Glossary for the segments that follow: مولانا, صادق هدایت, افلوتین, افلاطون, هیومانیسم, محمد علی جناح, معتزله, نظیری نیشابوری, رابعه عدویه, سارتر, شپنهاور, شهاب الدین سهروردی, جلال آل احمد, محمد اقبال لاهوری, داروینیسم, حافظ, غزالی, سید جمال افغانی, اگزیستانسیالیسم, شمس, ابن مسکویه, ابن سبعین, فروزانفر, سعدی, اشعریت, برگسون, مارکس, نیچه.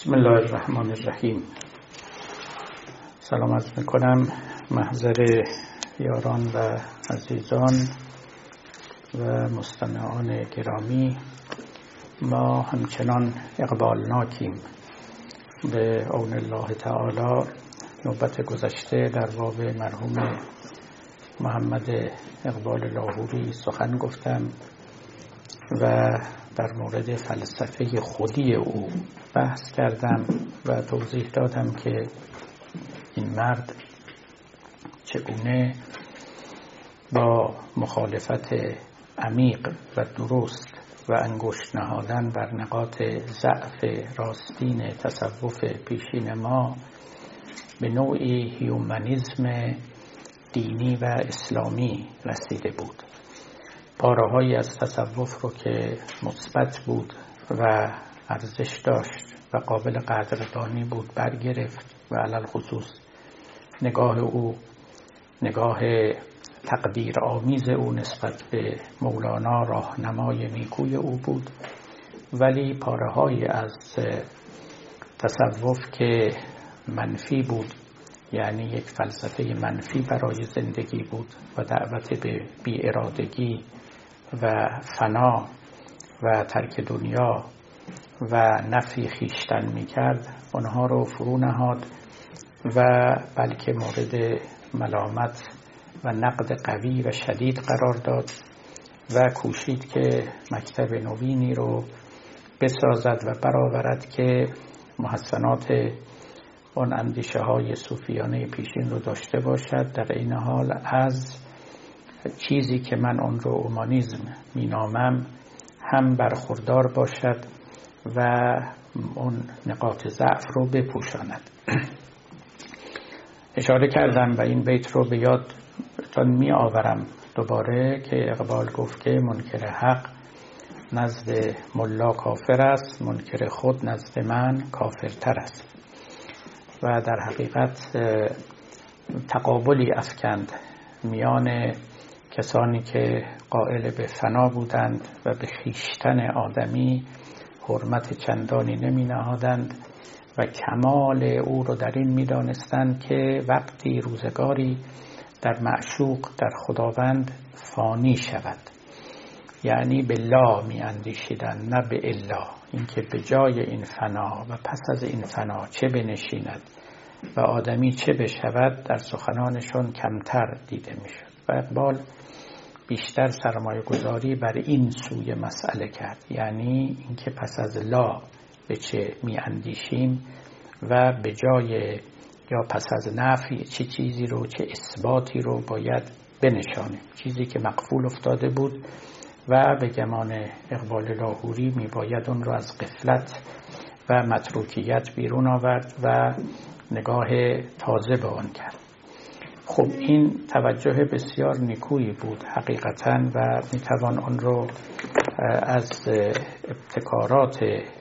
بسم الله الرحمن الرحیم. سلام عرض میکنم محضر یاران و عزیزان و مستمعان گرامی. ما همچنان اقبالناکیم به عون الله تعالی. نوبت گذشته در باب مرحوم محمد اقبال لاهوری سخن گفتم و در مورد فلسفه خودی او بحث کردم و توضیح دادم که این مرد چگونه با مخالفت عمیق و درست و انگشت نهادن بر نقاط ضعف راستین تصوف پیشین ما به نوعی هیومانیسم دینی و اسلامی رسیده بود. پاره‌هایی از تصوف رو که مثبت بود و ارزش داشت و قابل قدردانی بود برگرفت و علل خصوص نگاه او، نگاه تقدیرآمیز او نسبت به مولانا، راهنمای نیکوی او بود. ولی پاره‌هایی از تصوف که منفی بود، یعنی یک فلسفه منفی برای زندگی بود و دعوت به بی ارادگی و فنا و ترک دنیا و نفی خیشتن می کرد، آنها رو فرو نهاد و بلکه مورد ملامت و نقد قوی و شدید قرار داد و کوشید که مکتب نوینی رو بسازد و برآورد که محسنات اون اندیشه های صوفیانه پیشین رو داشته باشد، در این حال از چیزی که من اون رو اومانیزم می نامم هم برخوردار باشد و اون نقاط ضعف رو بپوشاند. اشاره کردم و این بیت رو به یادتان می آورم دوباره که اقبال گفت که منکر حق نزد ملا کافر است، منکر خود نزد من کافرتر است. و در حقیقت تقابلی افکند میان کسانی که قائل به فنا بودند و به خیشتن آدمی حرمت چندانی نمی نهادند و کمال او رو در این می دانستند که وقتی روزگاری در معشوق، در خداوند فانی شود، یعنی به لا می اندیشیدند نه به الا، اینکه به جای این فنا و پس از این فنا چه بنشیند و آدمی چه بشود در سخنانشون کمتر دیده می شد. و اقبال بیشتر سرمایه گذاری بر این سوی مسئله کرد، یعنی اینکه پس از لا به چه می اندیشیم و به جای یا پس از نفی چه چیزی رو، چه اثباتی رو باید بنشانیم، چیزی که مقفول افتاده بود و به گمان اقبال لاهوری می باید اون رو از غفلت و متروکیت بیرون آورد و نگاه تازه به آن کرد. خب این توجه بسیار نیکویی بود حقیقتاً و می توان اون رو از ابتکارات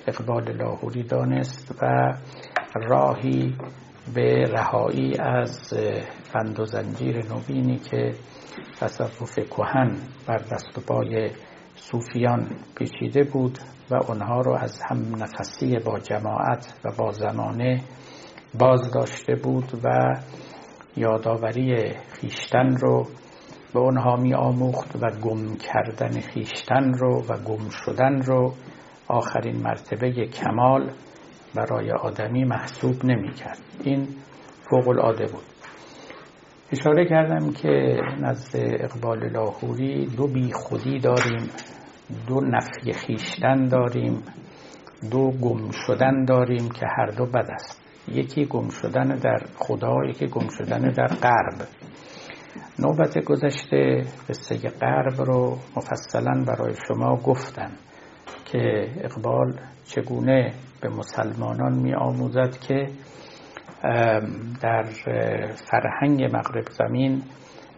اقبال لاهوری دانست و راهی به رهایی از بند و زنجیر نوینی که تصوف کهن بر دست و پای صوفیان پیچیده بود و آنها رو از هم نفسی با جماعت و با زمانه باز داشته بود و یادآوری خیشتن رو به آنها می آموخت و گم کردن خیشتن رو و گم شدن رو آخرین مرتبه کمال برای آدمی محسوب نمی کرد. این فوق العاده بود. اشاره کردم که نزد اقبال لاهوری دو بیخودی داریم، دو نفی خیشتن داریم، دو گم شدن داریم که هر دو بد است. یکی گم شدن در خدا، یکی گم شدن در غرب. نوبت گذشته قصه غرب رو مفصلا برای شما گفتم که اقبال چگونه به مسلمانان می آموزد که در فرهنگ مغرب زمین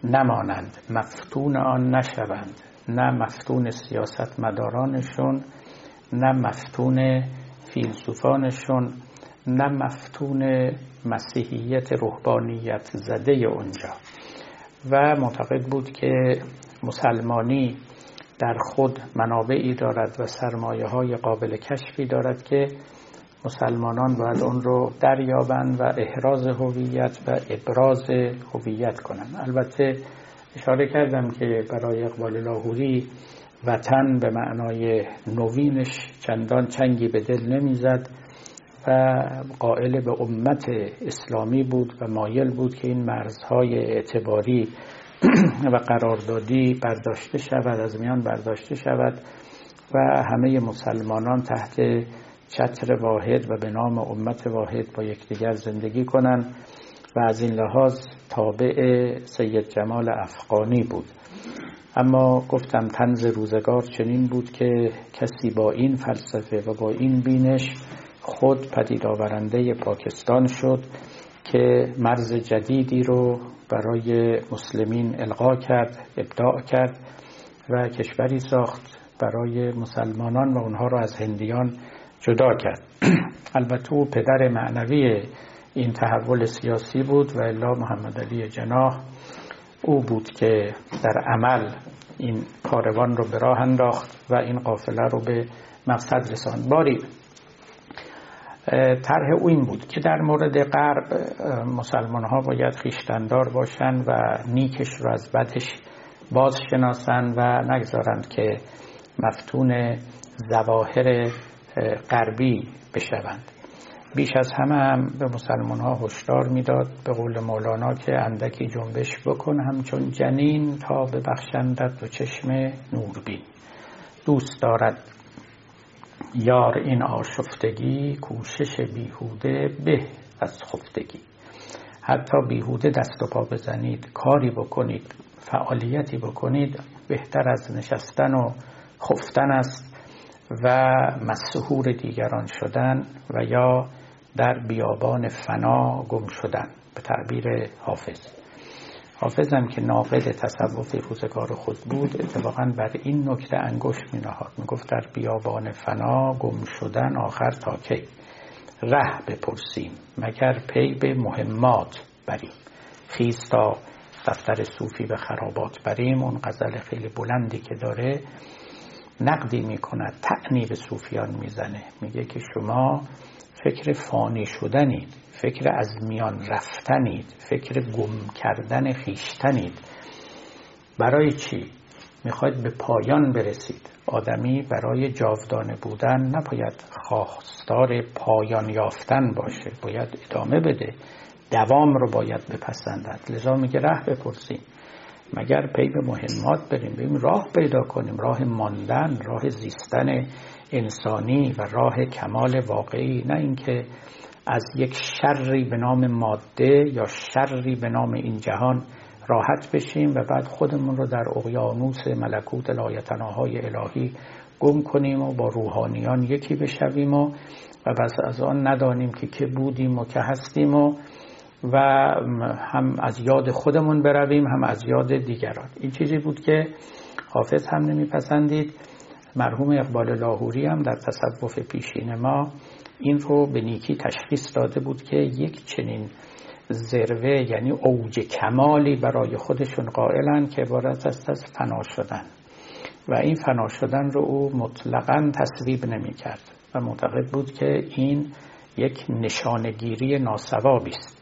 نمانند، مفتون آن نشوند، نه مفتون سیاست مدارانشون، نه مفتون فیلسوفانشون، نه مفتون مسیحیت روحانیت زده اونجا. و معتقد بود که مسلمانی در خود منابعی دارد و سرمایه‌های قابل کشفی دارد که مسلمانان باید اون رو دریابند و احراز هویت و ابراز هویت کنند. البته اشاره کردم که برای اقبال لاهوری وطن به معنای نوینش چندان چنگی به دل نمیزد و قائل به امت اسلامی بود و مایل بود که این مرزهای اعتباری و قراردادی برداشته شود، از میان برداشته شود و همه مسلمانان تحت چتر واحد و به نام امت واحد با یکدیگر زندگی کنند و از این لحاظ تابع سید جمال افغانی بود. اما گفتم طنز روزگار چنین بود که کسی با این فلسفه و با این بینش خود پدید آورنده پاکستان شد که مرز جدیدی رو برای مسلمین القا کرد، ابداع کرد و کشوری ساخت برای مسلمانان و اونها رو از هندیان جدا کرد. البته او پدر معنوی این تحول سیاسی بود و الا محمد علی جناح او بود که در عمل این کاروان رو به راه انداخت و این قافله رو به مقصد رساند. باری طرح او این بود که در مورد غرب مسلمان ها باید خویشتندار باشند و نیکش رو از بدش باز شناسند و نگذارند که مفتون ظواهر غربی بشوند. بیش از همه هم به مسلمان ها هشدار میداد، به قول مولانا که اندکی جنبش بکن همچون جنین تا ببخشندت و چشم نوربین. دوست دارد یار این آشفتگی، کوشش بیهوده به از خفتگی. حتی بیهوده دست و پا بزنید، کاری بکنید، فعالیتی بکنید بهتر از نشستن و خفتن است و مسحور دیگران شدن و یا در بیابان فنا گم شدن، به تعبیر حافظ هم که ناقد تصوف روزگار خود بود اتفاقا بر این نکته انگشت می‌نهاد. میگفت در بیابان فنا گم شدن آخر تا کی؟ ره بپرسیم مگر پی به مهمات بریم. خیز تا دفتر صوفی به خرابات بریم. اون غزل خیلی بلندی که داره نقدی می‌کند، طعنی به صوفیان میزنه، میگه که شما فکر فانی شدنید، فکر از میان رفتنید، فکر گم کردن خیشتنید. برای چی؟ میخواید به پایان برسید. آدمی برای جاودانه بودن نباید خواستار پایان یافتن باشه، باید ادامه بده، دوام رو باید بپسندد. لذا میگه ره بپرسیم مگر پی به مهمات بریم. بریم راه پیدا کنیم، راه ماندن، راه زیستن انسانی و راه کمال واقعی، نه اینکه از یک شری به نام ماده یا شری به نام این جهان راحت بشیم و بعد خودمون رو در اقیانوس ملکوت لایتناهای الهی گم کنیم و با روحانیان یکی بشویم و بس از آن ندانیم که بودیم و که هستیم و هم از یاد خودمون برویم هم از یاد دیگران. این چیزی بود که حافظ هم نمیپسندید. مرحوم اقبال لاهوری هم در تصوف پیشین ما این رو به نیکی تشخیص داده بود که یک چنین ذروه یعنی اوج کمالی برای خودشون قائلن که عبارت است از فنا شدن و این فنا شدن رو او مطلقاً تصویب نمی کرد و معتقد بود که این یک نشانگیری ناسوابی است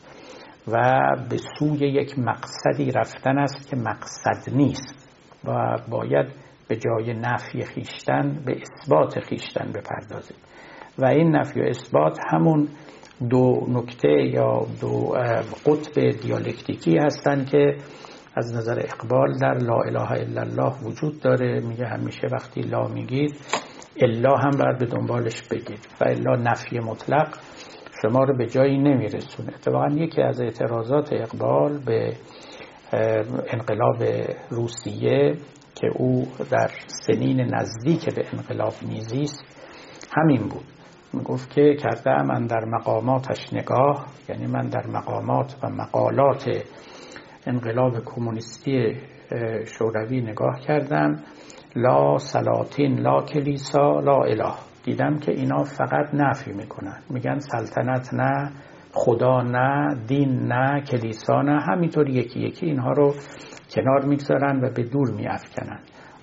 و به سوی یک مقصدی رفتن است که مقصد نیست و باید به جای نفی خیشتن به اثبات خیشتن بپردازیم و این نفی و اثبات همون دو نکته یا دو قطب دیالکتیکی هستن که از نظر اقبال در لا اله الا الله وجود داره. میگه همیشه وقتی لا میگید الا هم باید به دنبالش بگید و الا نفی مطلق شما رو به جایی نمیرسونه. اتفاقا یکی از اعتراضات اقبال به انقلاب روسیه که او در سنین نزدیک به انقلاب میزیست همین بود. میگفت که کرده من در مقاماتش نگاه، یعنی من در مقامات و مقالات انقلاب کمونیستی شوروی نگاه کردم، لا سلاطین لا کلیسا لا اله، دیدم که اینا فقط نفی میکنن، میگن سلطنت نه، خدا نه، دین نه، کلیسا نه، همینطور یکی یکی اینها رو کنار میگذارن و به دور میافکنن.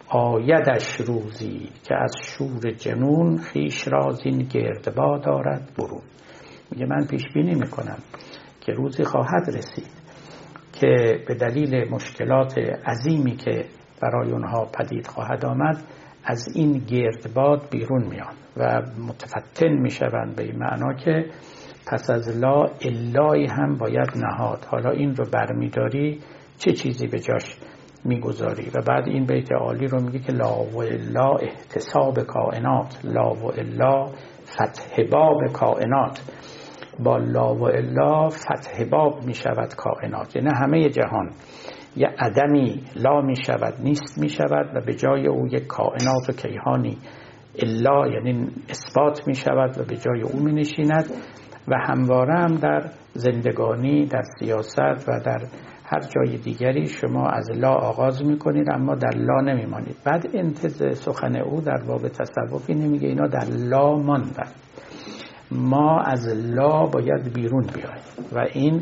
آیدش روزی که از شور جنون خیش راز این گردباد دارد برون. میگه من پیش بینی میکنم که روزی خواهد رسید که به دلیل مشکلات عظیمی که برای اونها پدید خواهد آمد از این گردباد بیرون میان و متفتن میشوند، به این معنا که پس از لا الای هم باید نهاد. حالا این رو برمیداری، چه چیزی به جاش میگذاری؟ و بعد این بیت عالی رو میگه که لا و الا احتساب کائنات، لا و الا فتح باب کائنات، با لا و الا فتح باب میشود کائنات، یعنی همه جهان یه عدمی لا میشود، نیست میشود و به جای او یک کائنات و کیهانی الا یعنی اثبات میشود و به جای او مینشیند. و همواره هم در زندگانی، در سیاست و در هر جای دیگری شما از لا آغاز میکنید اما در لا نمیمانید. بعد انتظ سخن او در باب تصوفی نمیگه اینا در لا ماندن، ما از لا باید بیرون بیاییم و این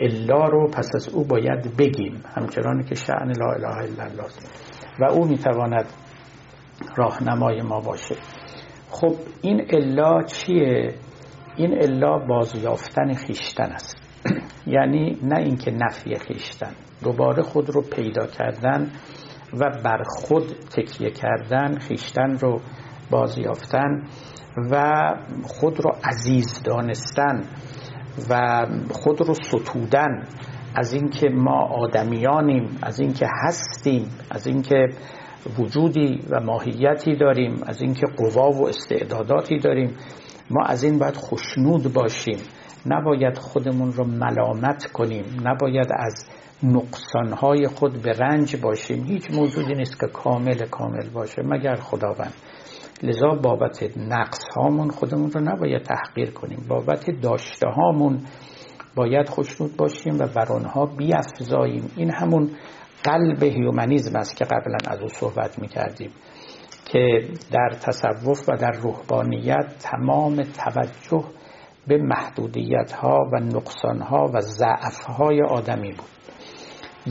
الا رو پس از او باید بگیم، همچنان که شأن لا اله الا الله و او میتواند راهنمای ما باشه. خب این الا چیه؟ این الا بازیافتن خیشتن است یعنی نه اینکه نفی خیشتن، دوباره خود رو پیدا کردن و بر خود تکیه کردن، خیشتن رو بازیافتن و خود رو عزیز دانستن و خود رو ستودن از اینکه ما آدمیانیم، از اینکه هستیم، از اینکه وجودی و ماهیتی داریم، از اینکه قوا و استعداداتی داریم. ما از این باید خوشنود باشیم، نباید خودمون رو ملامت کنیم، نباید از نقصانهای خود به رنج باشیم. هیچ موجودی نیست که کامل باشه مگر خداوند. لذا بابت نقص هامون خودمون رو نباید تحقیر کنیم، بابت داشته هامون باید خوشنود باشیم و بر آنها بیفزاییم. این همون قلب هیومنیزم است که قبلا از او صحبت می‌کردیم که در تصوف و در روحانیت تمام توجه به محدودیت‌ها و نقصان‌ها و ضعف‌های آدمی بود.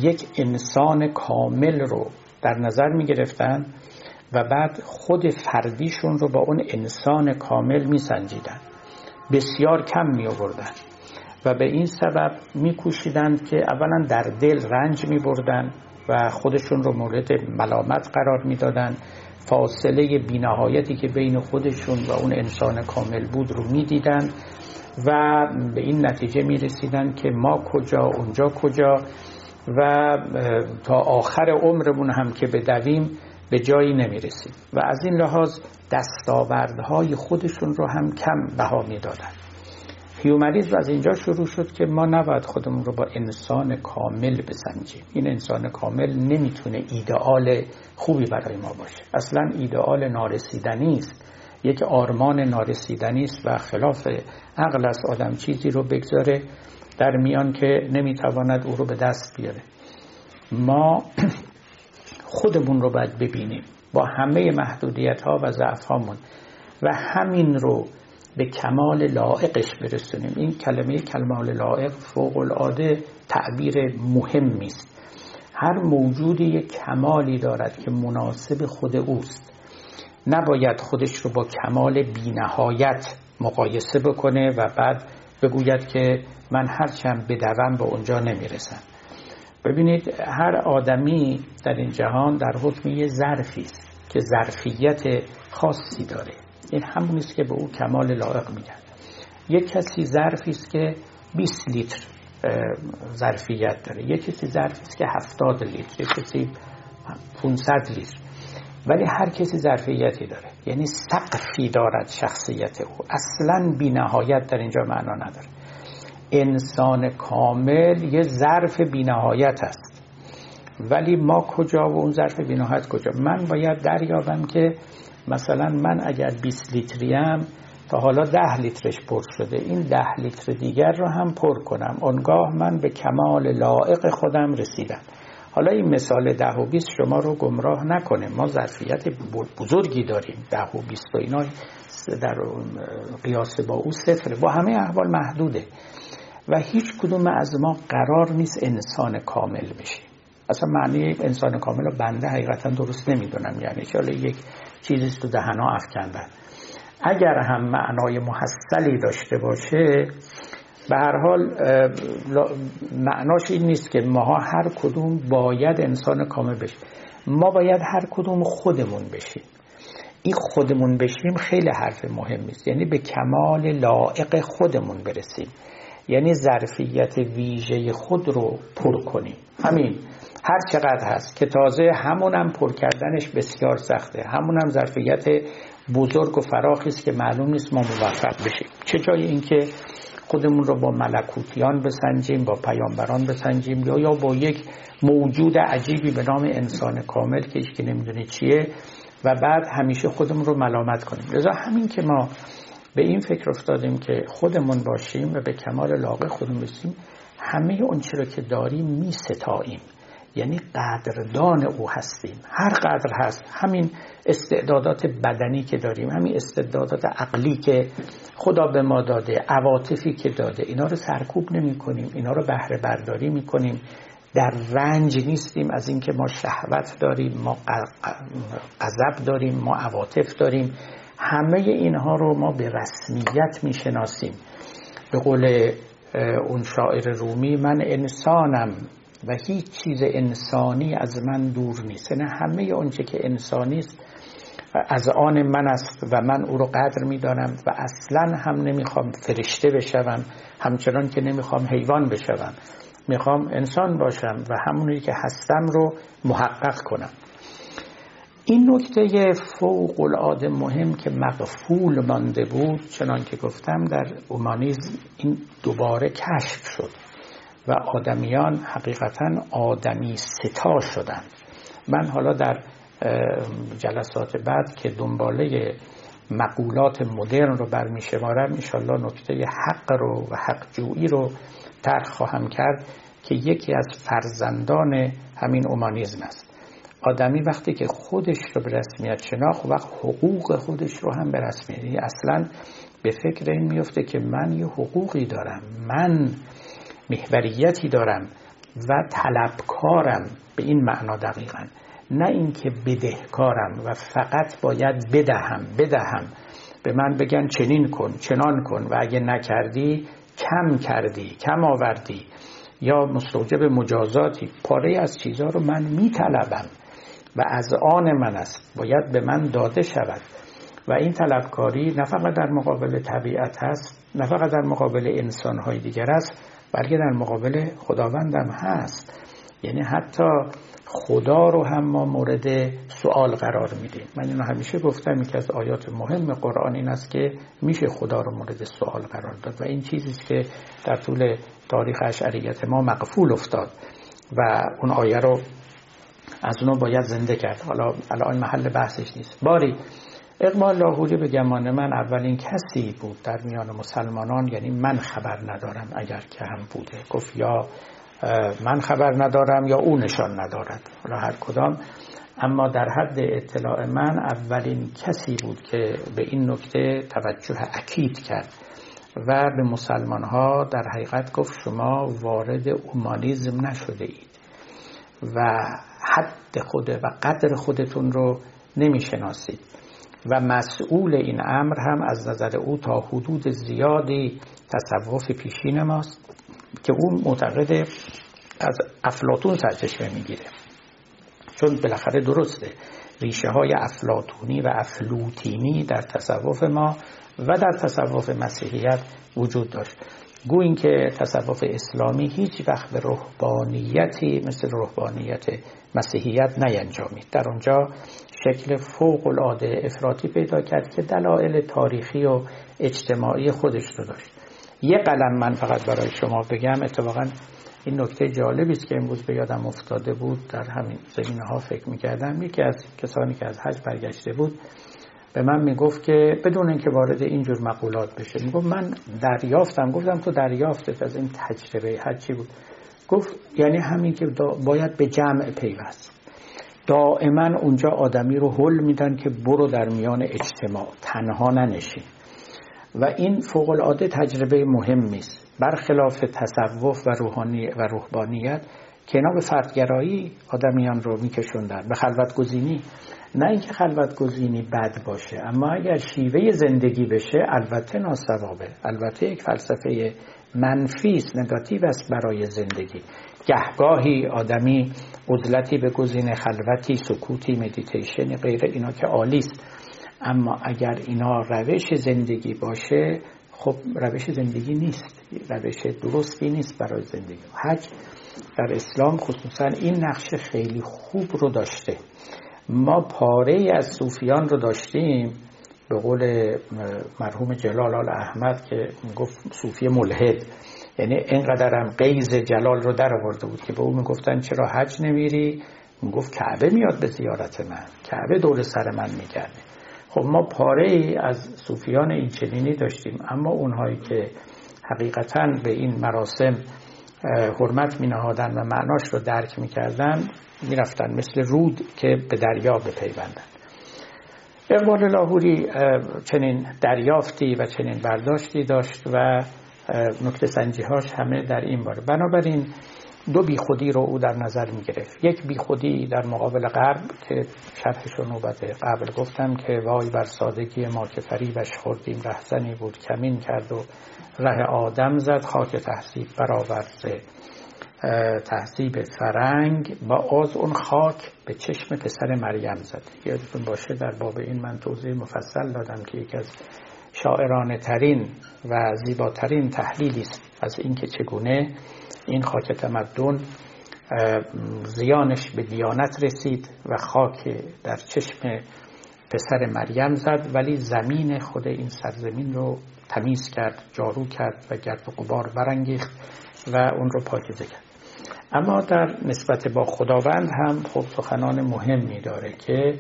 یک انسان کامل رو در نظر می‌گرفتن و بعد خود فردیشون رو با اون انسان کامل می‌سنجیدن، بسیار کم می‌آوردن و به این سبب می‌کوشیدند که اولا در دل رنج می‌بردن و خودشون رو مورد ملامت قرار می‌دادن، فاصله بی‌نهایتی که بین خودشون و اون انسان کامل بود رو می‌دیدن و به این نتیجه می‌رسیدن که ما کجا، اونجا کجا، و تا آخر عمرمون هم که بدویم به جایی نمی‌رسیم و از این لحاظ دستاوردهای خودشون رو هم کم بها می‌دادن. هیومنیسم از اینجا شروع شد که ما نباید خودمون رو با انسان کامل بسنجیم. این انسان کامل نمیتونه ایدئال خوبی برای ما باشه، اصلا ایدئال نارسیدنی است، یک آرمان نارسیدنی است و خلاف عقل است آدم چیزی رو بگذاره در میان که نمیتواند او رو به دست بیاره. ما خودمون رو باید ببینیم با همه محدودیت‌ها و ضعف‌هامون و همین رو به کمال لائقش برسونیم. این کلمه کمال لائق فوق العاده تعبیر مهمی است. هر موجودی یک کمالی دارد که مناسب خود اوست، نباید خودش رو با کمال بی‌نهایت مقایسه بکنه و بعد بگوید که من هرچند بدوم به اونجا نمیرسم. ببینید هر آدمی در این جهان در حکم یه ظرفی است که ظرفیت خاصی داره، این همون است که به او کمال لائق میگن. یک کسی ظرفی است که 20 لیتر ظرفیت داره، یک کسی ظرفی است که 70 لیتر، یک کسی 500 لیتر، ولی هر کسی ظرفیتی داره، یعنی سقفی دارد شخصیت او، اصلاً بی‌نهایت در اینجا معنا نداره. انسان کامل یه ظرف بی‌نهایت است، ولی ما کجا و اون ظرف بی‌نهایت کجا؟ من باید دریابم که مثلا من اگر 20 لیتریم تا حالا 10 لیترش پر شده، این 10 لیتر دیگر رو هم پر کنم، آنگاه من به کمال لائق خودم رسیدم. حالا این مثال 10 و 20 شما رو گمراه نکنه، ما ظرفیت بزرگی داریم، 10 و 20 و اینا در قیاس با او صفره، با همه احوال محدوده و هیچ کدوم از ما قرار نیست انسان کامل بشیم. اصلا معنی انسان کامل رو بنده حقیقتا درست نمیدونم، یعنی که حالا یک چیزی تو دهنا افکندن. اگر هم معنای محصلی داشته باشه به هر حال معناش این نیست که ماها هر کدوم باید انسان کامل بشیم، ما باید هر کدوم خودمون بشیم. این خودمون بشیم خیلی حرف مهمی است، یعنی به کمال لائق خودمون برسیم، یعنی ظرفیت ویژه خود رو پر کنیم. همین هر چقدر هست که تازه همونم پر کردنش بسیار سخته، همونم ظرفیت بزرگ و فراخی است که معلوم نیست ما موفق بشیم. چه جای این که خودمون رو با ملکوتیان بسنجیم، با پیامبران بسنجیم، یا با یک موجود عجیبی به نام انسان کامل که هیچ کی نمیدونه چیه و بعد همیشه خودمون رو ملامت کنیم. لذا همین که ما به این فکر افتادیم که خودمون باشیم و به کمال لائق خودمون باشیم، همه اون چیزی رو که داریم می‌ستاییم، یعنی قدردان او هستیم. هر قدر هست، همین استعدادات بدنی که داریم، همین استعدادات عقلی که خدا به ما داده، عواطفی که داده، اینا رو سرکوب نمی کنیم، اینا رو بهره برداری می کنیم. در رنج نیستیم از اینکه ما شهوت داریم، ما غضب داریم، ما عواطف داریم. همه اینها رو ما به رسمیت می شناسیم. به قول اون شاعر رومی، من انسانم و هیچ چیز انسانی از من دور نیست، نه همه آنچه که انسانی است از آن من است و من او رو قدر می‌دانم و اصلاً هم نمی‌خوام فرشته بشوم، همچنان که نمی‌خوام حیوان بشوم، می‌خوام انسان باشم و همونی که هستم رو محقق کنم. این نکته فوق العاده مهم که مغفول مانده بود، چنان که گفتم در اومانیسم این دوباره کشف شد و آدمیان حقیقتاً آدمی ستا شدن. من حالا در جلسات بعد که دنباله مقولات مدرن رو برمی شمارم، انشالله نکته حق رو و حق جویی رو طرح خواهم کرد که یکی از فرزندان همین اومانیسم است. آدمی وقتی که خودش رو به رسمیت شناخت، وقت حقوق خودش رو هم به رسمیت، اصلاً به فکر این میفته که من یه حقوقی دارم، من محوریتی دارم و طلبکارم، به این معنا دقیقاً، نه اینکه بدهکارم و فقط باید بدهم، به من بگن چنین کن چنان کن و اگه نکردی کم کردی کم آوردی یا مستوجب مجازاتی. پاره از چیزها رو من میطلبم و از آن من است، باید به من داده شود. و این طلبکاری نه فقط در مقابل طبیعت هست، نه فقط در مقابل انسان‌های دیگر است، بلکه در مقابل خداوندم هست. یعنی حتی خدا رو هم ما مورد سوال قرار میدیم. من اینو همیشه گفتم، یکی از آیات مهم قرآن این است که میشه خدا رو مورد سوال قرار داد و این چیزیست که در طول تاریخ اشعریت ما مقفول افتاد و اون آیه رو از اونو باید زنده کرد. حالا الان محل بحثش نیست. باری اقبال لاهوری به گمان من اولین کسی بود در میان مسلمانان، یعنی من خبر ندارم، اگر که هم بوده، گفت یا من خبر ندارم یا او نشان ندارد، حالا هر کدام، اما در حد اطلاع من اولین کسی بود که به این نکته توجه اکید کرد و به مسلمانها در حقیقت گفت شما وارد اومانیسم نشده اید و حد خود و قدر خودتون رو نمیشناسید و مسئول این امر هم از نظر او تا حدود زیادی تصوف پیشین ماست که او معتقده از افلاطون سرچشمه میگیره، چون بالاخره درسته ریشه های افلاطونی و افلوتینی در تصوف ما و در تصوف مسیحیت وجود داشت. گو این که تصوف اسلامی هیچ وقت به رهبانیتی مثل رهبانیت مسیحیت نینجامید، در اونجا شکل فوق العاده افراطی پیدا کرد که دلایل تاریخی و اجتماعی خودش رو داشت. یه قلم من فقط برای شما بگم، اتفاقا این نکته جالبی است که امروز به یادم افتاده بود، در همین زمینه‌ها فکر می‌کردم، یکی از کسانی که از حج برگشته بود به من میگفت که بدون اینکه وارد اینجور مقولات بشه، میگفت من دریافتم، گفتم تو دریافتت از این تجربه حج چی بود؟ گفت یعنی همین که باید به جمع پیوست. دائما اونجا آدمی رو هل میدن که برو در میان اجتماع، تنها ننشین. و این فوق العاده تجربه مهمی است، برخلاف تصوف و روحانیت که اینا به فردگرایی آدمیان رو میکشوندن، به خلوتگزینی. نه اینکه خلوتگزینی بد باشه، اما اگر شیوه زندگی بشه البته ناصوابه، البته یک فلسفه منفی است، نگاتیو است برای زندگی. گهگاهی آدمی عزلتی به گزینه خلوتی، سکوتی، مدیتیشن، غیره، اینا که عالی است، اما اگر اینا روش زندگی باشه خب روش زندگی نیست، روش درستی نیست برای زندگی. حج در اسلام خصوصا این نقش خیلی خوب رو داشته. ما پاره‌ای از صوفیان رو داشتیم، به قول مرحوم جلال آل احمد که میگفت صوفی ملحد، یعنی اینقدر هم غیظ جلال رو در آورده بود که به اون میگفتن چرا حج نمیری؟ میگفت کعبه میاد به زیارت من، کعبه دور سر من میگرده. خب ما پاره‌ای از صوفیان این چنینی داشتیم، اما اونهایی که حقیقتاً به این مراسم حرمت می‌نهادن و معناش رو درک می‌کردن می‌رفتن مثل رود که به دریا بپیوندن. اقبال لاهوری چنین دریافتی و چنین برداشتی داشت و نکته سنجی‌هاش همه در این باره. بنابراین دو بیخودی رو او در نظر می‌گرفت. یک بیخودی در مقابل غرب که شرحش رو نوبت قبل گفتم که وای بر سادگی ما که فریبش خوردیم، رهزنی بود کمین کرد و ره آدم زد، خاک تهذیب برآورد تهذیب فرنگ، با آز اون خاک به چشم پسر مریم زد. یادتون باشه در باب این من توضیح مفصل دادم که یکی از شاعرانه ترین و زیباترین تحلیلی است از اینکه چگونه این خاک تمدن زیانش به دیانت رسید و خاک در چشم پسر مریم زد، ولی زمین خود این سرزمین رو تمیز کرد، جارو کرد و گرد و غبار برانگیخت و اون رو پاکیزه کرد. اما در نسبت با خداوند هم خب سخنان مهمی داره که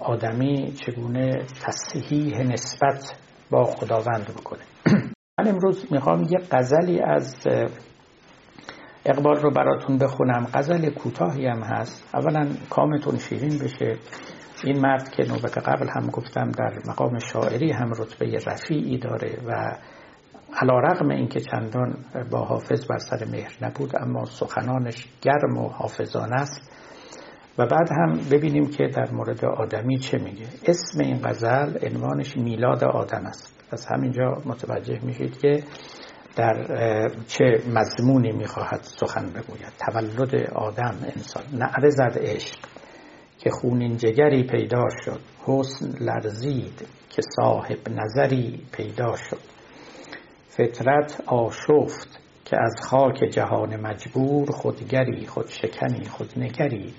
آدمی چگونه تصحیح نسبت با خداوند بکنه. من امروز میخوام یه غزلی از اقبال رو براتون بخونم، غزل کوتاهی هم هست. اولا کامتون شیرین بشه. این مرد که نوبت قبل هم گفتم در مقام شاعری هم رتبه رفیعی داره و علی‌رغم اینکه چندان با حافظ بر سر مهر نبود، اما سخنانش گرم و حافظانه است. و بعد هم ببینیم که در مورد آدمی چه میگه. اسم این غزل عنوانش میلاد آدم است. از همینجا متوجه میشید که در چه مضمونی میخواهد سخن بگوید. تولد آدم، انسان، نعره زد عشق که خونین جگری پیدا شد، حسن لرزید که صاحب نظری پیدا شد، فطرت آشفت که از خاک جهان مجبور، خودگری، خودشکنی، خودنگری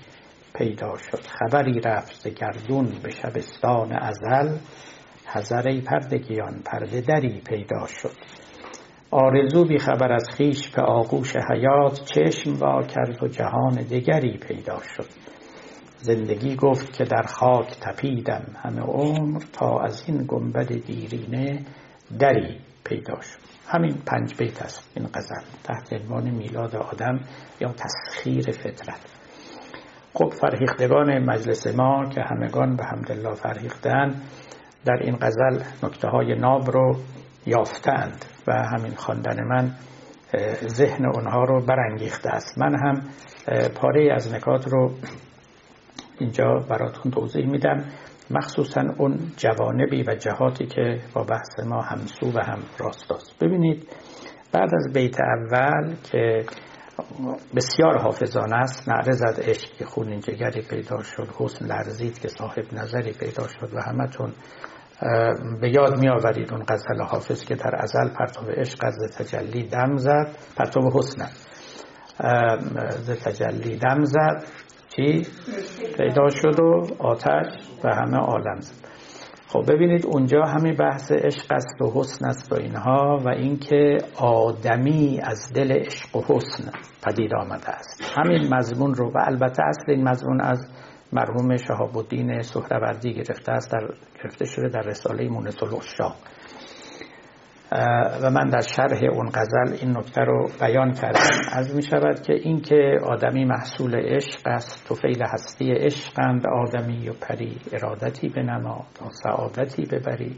پیدا شد، خبری رفت گردون به شبستان ازل، حذر پردگیان پرده دری پیدا شد، آرزو بی خبر از خیش به آغوش حیات، چشم وا کرد و جهان دگری پیدا شد، زندگی گفت که در خاک تپیدم همه عمر، تا از این گنبد دیرینه دری پیدا شد. همین 5 بیت است این غزل تحت عنوان میلاد آدم یا تسخیر فطرت. خب فرهیختگان مجلس ما که همگان به حمدالله فرهیختند، در این غزل نکته های ناب رو یافتند و همین خواندن من ذهن اونها رو برانگیخته است. من هم پاره از نکات رو اینجا براتون توضیح میدم، مخصوصا اون جوانبی و جهاتی که با بحث ما همسو و هم راستاست. ببینید بعد از بیت اول که بسیار حافظانه است، نعره زد عشق که خونین جگری پیدا شد، حسن لرزید که صاحب نظری پیدا شد، و همتون به یاد می آورید اون غزل حافظ که در ازل پرتاب عشق از تجلی دم زد، پرتاب حسن از تجلی دم زد پیدا شد و آتش و همه عالم زد. خب ببینید اونجا همین بحث عشق است و حسن است و اینها، و اینکه آدمی از دل عشق و حسن پدید آمده است. همین مضمون رو و البته اصل این مضمون از مرحوم شهاب الدین سهروردی گرفته است، گرفته شده در رساله مونس العشاق، و من در شرح اون غزل این نکته رو بیان کردم. عرض می شود که این که آدمی محصول عشق است، طفیل هستی عشقند آدمی و پری، ارادتی به نما تا سعادتی ببری،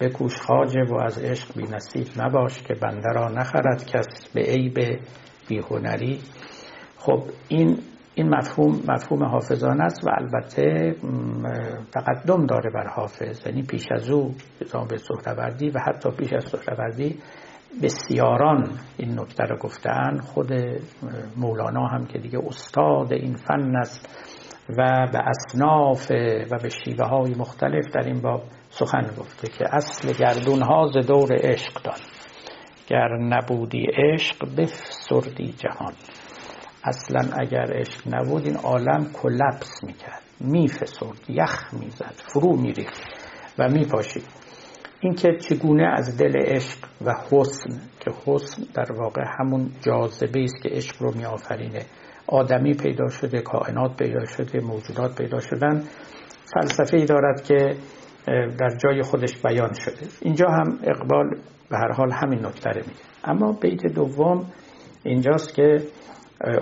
بکوش خواجه و از عشق بی نصیب مباش، که بنده را نخرد کس به عیب بی هنری. خب این مفهوم حافظانه است و البته تقدم داره بر حافظ، یعنی پیش از او به سهروردی و حتی پیش از سهروردی بسیاران این نکته رو گفتن. خود مولانا هم که دیگه استاد این فن است و به اصناف و به شیوه های مختلف در این باب سخن گفته که اصل گردون ها ز دور عشق دان، گر نبودی عشق بفسردی جهان. اصلا اگر عشق نبود این عالم کلپس میکرد، میفسرد، یخ میزد، فرو میریخت و میپاشید. این که چگونه از دل عشق و حسن، که حسن در واقع همون جاذبه است که عشق رو میآفرینه، آدمی پیدا شده، کائنات پیدا شده، موجودات پیدا شدن، فلسفه ای دارد که در جای خودش بیان شده. اینجا هم اقبال به هر حال همین نکته رو میگه. اما بیت دوم اینجاست که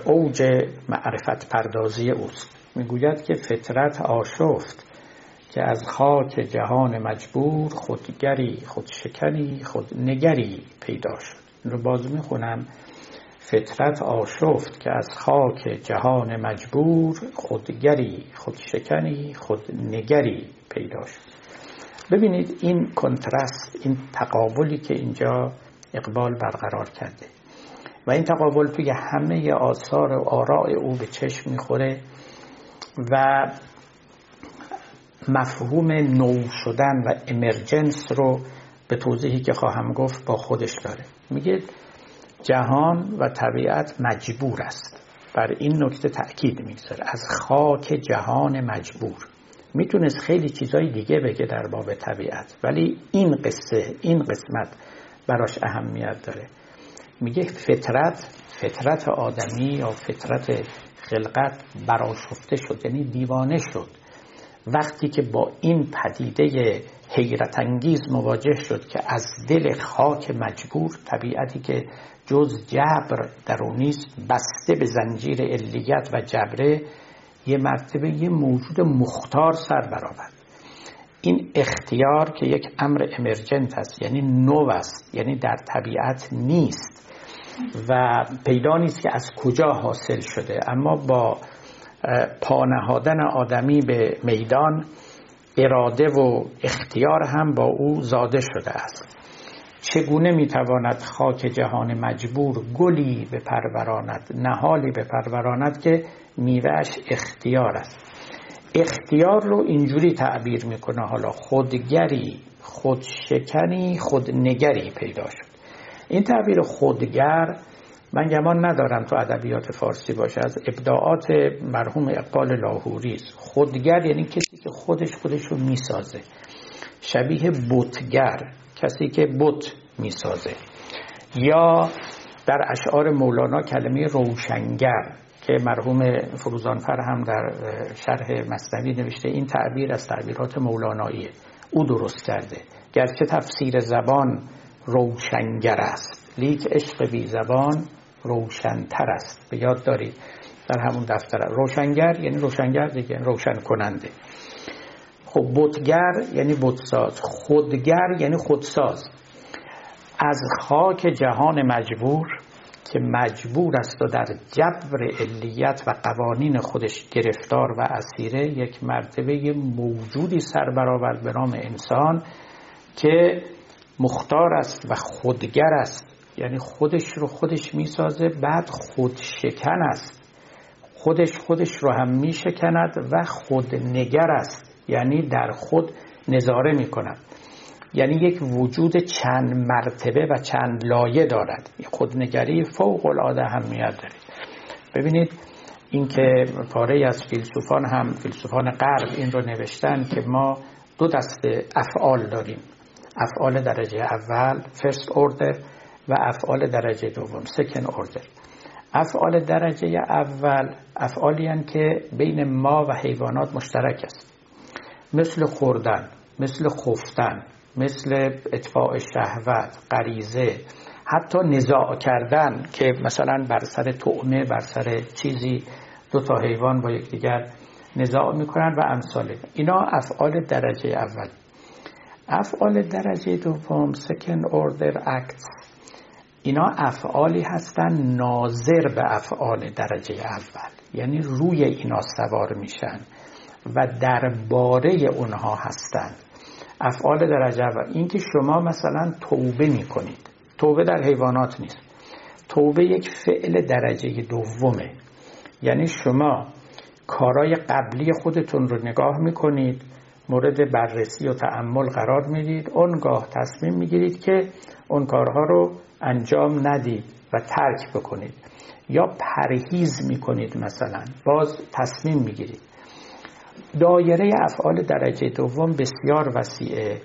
اوج معرفت پردازی اوست. میگوید که فطرت آشفت که از خاک جهان مجبور، خودگری خودشکنی خودنگری پیدا شد. این رو باز میخونم. فطرت آشفت که از خاک جهان مجبور، خودگری خودشکنی خودنگری پیدا شد. ببینید این کنترست، این تقابلی که اینجا اقبال برقرار کرده و این تقابل توی همه آثار و آراء او به چشم میخوره و مفهوم نو شدن و امرجنس رو به توضیحی که خواهم گفت با خودش داره. میگه جهان و طبیعت مجبور است، بر این نکته تأکید میگذاره، از خاک جهان مجبور. میتونست خیلی چیزای دیگه بگه در باب طبیعت، ولی این قصه، این قسمت براش اهمیت داره. میگه فطرت آدمی یا فطرت خلقت برآشفته شد، یعنی دیوانه شد. وقتی که با این پدیده حیرت انگیز مواجه شد که از دل خاک مجبور، طبیعتی که جز جبر درونیست، بسته به زنجیر علیت و جبره، یه مرتبه یه موجود مختار سر برآورد. این اختیار که یک امر امرجنت است، یعنی نو است، یعنی در طبیعت نیست و پیدا نیست که از کجا حاصل شده، اما با پانهادن آدمی به میدان، اراده و اختیار هم با او زاده شده است. چگونه میتواند خاک جهان مجبور گلی بپروراند، نهالی بپروراند که میوهش اختیار است. اختیار رو اینجوری تعبیر میکنه، حالا خودگری خودشکنی خودنگری پیدا شد. این تعبیر خودگر من گمان ندارم تو ادبیات فارسی باشه، از ابداعات مرحوم اقبال لاهوری است. خودگر یعنی کسی که خودش رو میسازه، شبیه بتگر، کسی که بت میسازه. یا در اشعار مولانا کلمه روشنگر که مرحوم فروزانفر هم در شرح مثنوی نوشته، این تعبیر از تعبیرات مولاناییه، او درست کرده. گرچه تفسیر زبان روشنگر است، لیک عشق بی زبان روشنتر است. به یاد دارید در همون دفتر روشنگر یعنی روشنگر دیگه، روشن کننده. خب بتگر یعنی بتساز، خودگر یعنی خودساز. از خاک جهان مجبور که مجبور است و در جبر علیت و قوانین خودش گرفتار و اسیره، یک مرتبه یه موجودی سر برآورد به نام انسان که مختار است و خودگر است، یعنی خودش رو خودش میسازه. بعد خودشکن است، خودش رو هم میشکند و خودنگر است، یعنی در خود نظاره میکند، یعنی یک وجود چند مرتبه و چند لایه دارد. خودنگری فوق العاده اهمیت داره. ببینید این که پاره از فیلسوفان هم، فیلسوفان غرب، این رو نوشتن که ما دو دسته افعال داریم، افعال درجه اول first order و افعال درجه دوم second order. افعال درجه اول افعالی هستند که بین ما و حیوانات مشترک است، مثل خوردن، مثل خفتن، مثل اطفاء شهوت، غریزه، حتی نزاع کردن که مثلا بر سر طعمه، بر سر چیزی دو تا حیوان با یکدیگر نزاع میکنن و امثال اینا، افعال درجه اول. افعال درجه دوم second order acts اینا افعالی هستن ناظر به افعال درجه اول، یعنی روی اینا سوار میشن و درباره اونها هستن. افعال درجه اول، این که شما مثلا توبه میکنید، توبه در حیوانات نیست، توبه یک فعل درجه دومه، یعنی شما کارهای قبلی خودتون رو نگاه میکنید، مورد بررسی و تأمل قرار میدید، اونگاه تصمیم میگیرید که اون کارها رو انجام ندید و ترک بکنید، یا پرهیز میکنید مثلا، باز تصمیم میگیرید. دایره افعال درجه دوم بسیار وسیعه،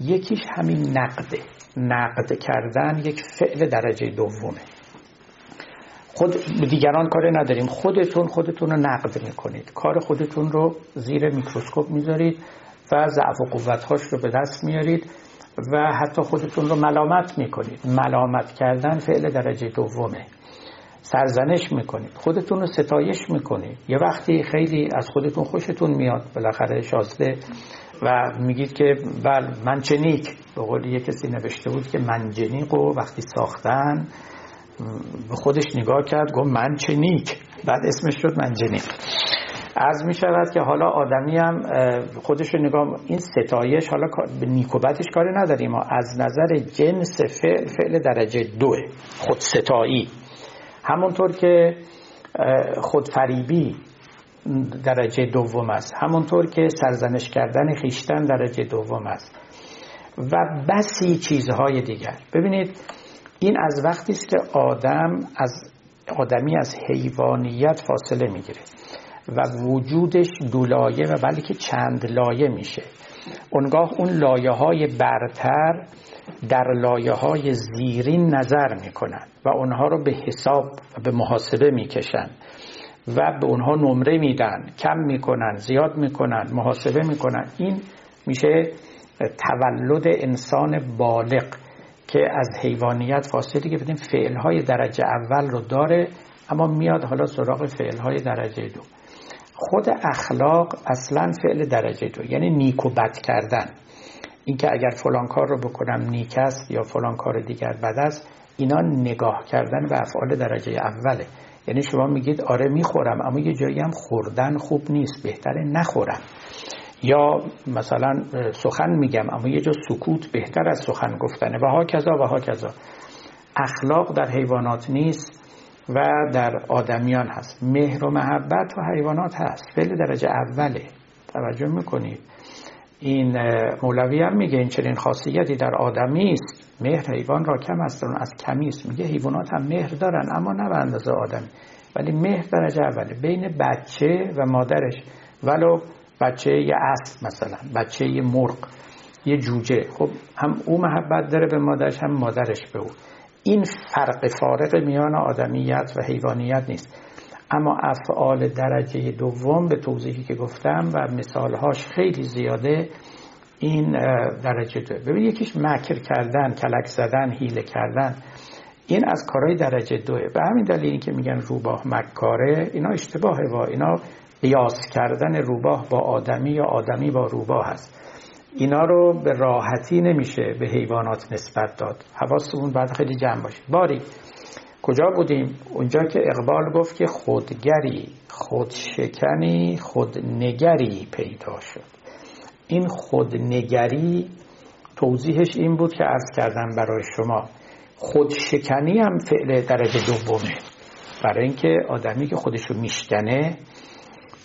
یکیش همین نقده، نقد کردن یک فعل درجه دومه. خود دیگران کاری نداریم، خودتون رو نقد میکنید، کار خودتون رو زیر میکروسکوپ میذارید و ضعف و قوت‌هاش رو به دست میارید و حتی خودتون رو ملامت میکنید. ملامت کردن فعل درجه دومه. سرزنش میکنید، خودتون رو ستایش میکنید، یه وقتی خیلی از خودتون خوشتون میاد بالاخره شازده و میگید که بل من چنیک، به قول یه کسی نوشته بود که من جنیک و وقتی ساختن به خودش نگاه کرد گفت من چنیک، بعد اسمش شد من جنیک. عرض می شود که حالا آدمی هم خودش رو نگاه، این ستایش حالا به نیک و بدش کاری نداریم، از نظر جنس فعل درجه دوه. خودستایی، همونطور که خودفریبی درجه دوم است، همونطور که سرزنش کردن خیشتن درجه دوم است و بسی چیزهای دیگر. ببینید این از وقتی است که آدمی از حیوانیت فاصله میگیره و وجودش دو لایه و بلکه چند لایه میشه، اونگاه اون لایه های برتر در لایه های زیرین نظر میکنن و اونها رو به حساب و به محاسبه میکشن و به اونها نمره میدن، کم میکنن، زیاد میکنن، محاسبه میکنن. این میشه تولد انسان بالغ که از حیوانیت فاصله گرفته، فعلهای درجه اول رو داره اما میاد حالا سراغ فعلهای درجه دو. خود اخلاق اصلا فعل درجه دو، یعنی نیک و بد کردن، اینکه اگر فلان کار رو بکنم نیک است یا فلان کار دیگر بد است، اینا نگاه کردن و افعال درجه اوله. یعنی شما میگید آره میخورم اما یه جایی هم خوردن خوب نیست، بهتره نخورم، یا مثلا سخن میگم اما یه جا سکوت بهتر از سخن گفتنه و ها کذا و ها کذا. اخلاق در حیوانات نیست و در آدمیان هست. مهر و محبت و حیوانات هست، فعل درجه اوله، توجه میکنید. این مولوی هم میگه این چنین خاصیتی در آدمی است، مهر حیوان را کم است از کمی است. میگه حیوانات هم مهر دارن اما نه به اندازه آدمی، ولی مهر درجه اوله، بین بچه و مادرش، ولو بچه یه اسب مثلا، بچه یه مرغ، یه جوجه، خب هم او محبت داره به مادرش هم مادرش به او. این فرق فارق میان آدمیت و حیوانیت نیست. اما افعال درجه دوم به توضیحی که گفتم و مثالهاش خیلی زیاده، این درجه دوه. ببین یکیش مکر کردن، کلک زدن، حیله کردن، این از کارهای درجه دوه. به همین دلیلی که میگن روباه مکاره، اینا اشتباهه و اینا قیاس کردن روباه با آدمی یا آدمی با روباه هست. اینا رو به راحتی نمیشه به حیوانات نسبت داد، حواستون باید خیلی جمع باشه. باری کجا بودیم؟ اونجا که اقبال گفت که خودگری، خودشکنی، خودنگری پیدا شد. این خودنگری توضیحش این بود که عرض کردم برای شما. خودشکنی هم فعل درجه دومه، برای اینکه آدمی که خودشو میشکنه،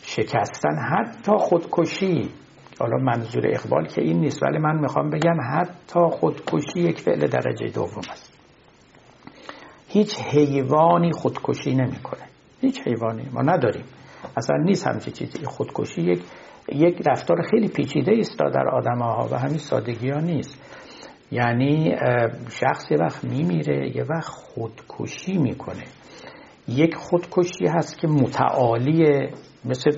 شکستن، حتی خودکشی. حالا منظور اقبال که این نیست، ولی من میخوام بگم حتی خودکشی یک فعل درجه دوم است. هیچ حیوانی خودکشی نمیکنه، هیچ حیوانی ما نداریم، اصلا نیست همچین چیزی. خودکشی یک رفتار خیلی پیچیده است در آدم‌ها و همین سادگی ها نیست. یعنی شخص یه وقت میمیره، یه وقت خودکشی میکنه. یک خودکشی هست که متعالیه، مثل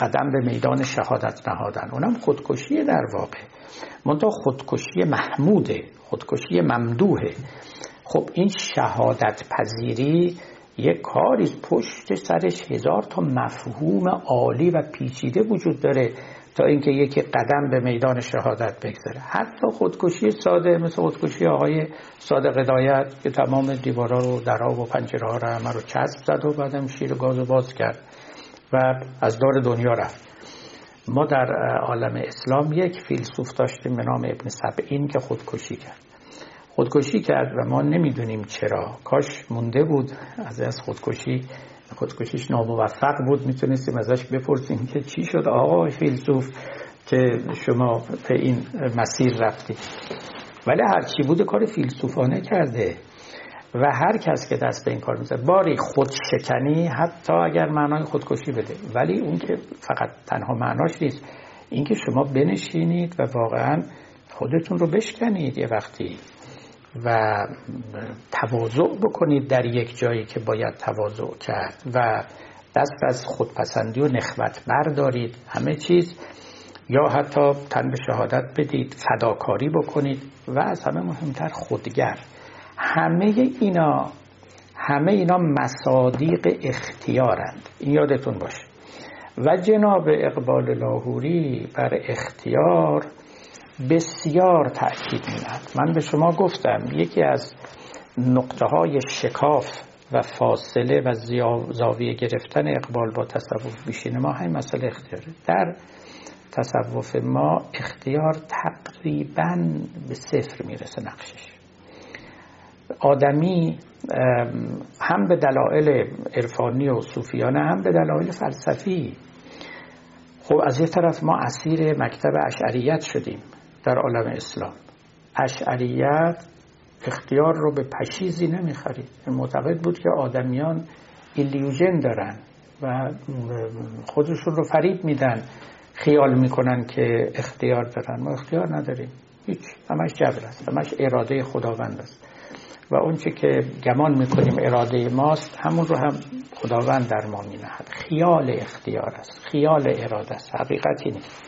قدم به میدان شهادت نهادن، اونم خودکشیه در واقع، منتها خودکشی محموده، خودکشی ممدوحه. خب این شهادت پذیری یک کاری، پشت سرش 1000 تا مفهوم عالی و پیچیده وجود داره تا اینکه یکی قدم به میدان شهادت بگذاره. حتی خودکشی ساده مثل خودکشی آقای صادق هدایت که تمام دیوارا رو درا و پنجره ها رو همه رو چسب زد و بعدم شیر گازو باز کرد و از دار دنیا رفت. ما در عالم اسلام یک فیلسوف داشتیم به نام ابن سبعین که خودکشی کرد و ما نمیدونیم چرا. کاش مونده بود از خودکشیش ناموفق بود، میتونستیم ازش بپرسیم که چی شد آقا فیلسوف که شما به این مسیر رفتید. ولی هرچی بود کار فیلسوفانه کرده و هر کس که دست به این کار میزنه باری خودشکنی، حتی اگر معنای خودکشی بده، ولی اون که فقط تنها معناش نیست، اینکه شما بنشینید و واقعا خودتون رو بشکنید یه وقتی و تواضع بکنید در یک جایی که باید تواضع کرد و دست از خودپسندی و نخوت بردارید همه چیز، یا حتی تن به شهادت بدید، فداکاری بکنید و از همه مهمتر خودگر. همه اینا مصادیق اختیارند، این یادتون باشه. و جناب اقبال لاهوری بر اختیار بسیار تأکید می‌دهد. من به شما گفتم یکی از نقطه‌های شکاف و فاصله و زاویه گرفتن اقبال با تصوف بیشین ما همین مسئله اختیاره. در تصوف ما اختیار تقریباً به صفر میرسه نقشش. آدمی هم به دلایل عرفانی و صوفیانه هم به دلایل فلسفی، خب از یه طرف ما اسیر مکتب اشعریت شدیم در عالم اسلام. اشعریت اختیار رو به پشیزی نمیخرید، معتقد بود که آدمیان ایلیوژن دارن و خودشون رو فریب میدن، خیال میکنن که اختیار دارن. ما اختیار نداریم هیچ، همش جبر است، همش اراده خداوند است و اون چه که گمان میکنیم اراده ماست همون رو هم خداوند در ما مینهد. خیال اختیار است، خیال اراده است، حقیقتی نیست.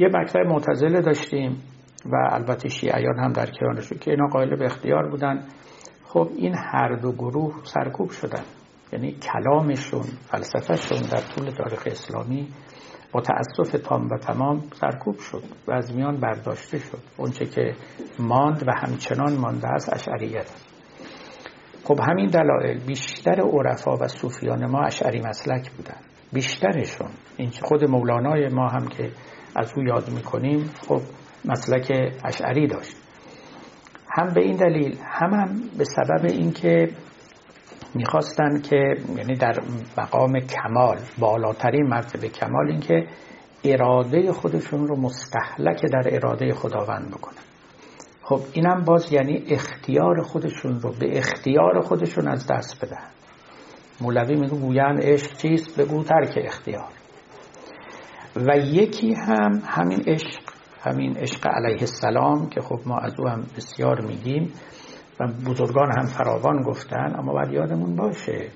یه مکتب معتزله داشتیم و البته شیعیان هم در کنارشون که اینا قائل به اختیار بودن. خب این هر دو گروه سرکوب شدن، یعنی کلامشون، فلسفهشون در طول تاریخ اسلامی با تأسف تام و تمام سرکوب شد و از میان برداشته شد. اون چه که ماند و همچنان مانده است اشعریت است. خب همین دلایل بیشتر عرفا و صوفیان ما اشعری مسلک بودن، بیشترشون. این که خود مولانای ما هم که از او یاد میکنیم خب مسلک اشعری داشت، هم به این دلیل هم به سبب اینکه میخواستن که یعنی در مقام کمال، بالاترین مرتبه کمال، این که اراده خودشون رو مستهلک در اراده خداوند بکنن. خب اینم باز یعنی اختیار خودشون رو به اختیار خودشون از دست بدن. مولوی میگه گویان عشق چیست بگو ترک اختیار. و یکی هم همین عشق علیه السلام که خب ما از او هم بسیار میگیم و بزرگان هم فراوان گفتن، اما باید یادمون باشه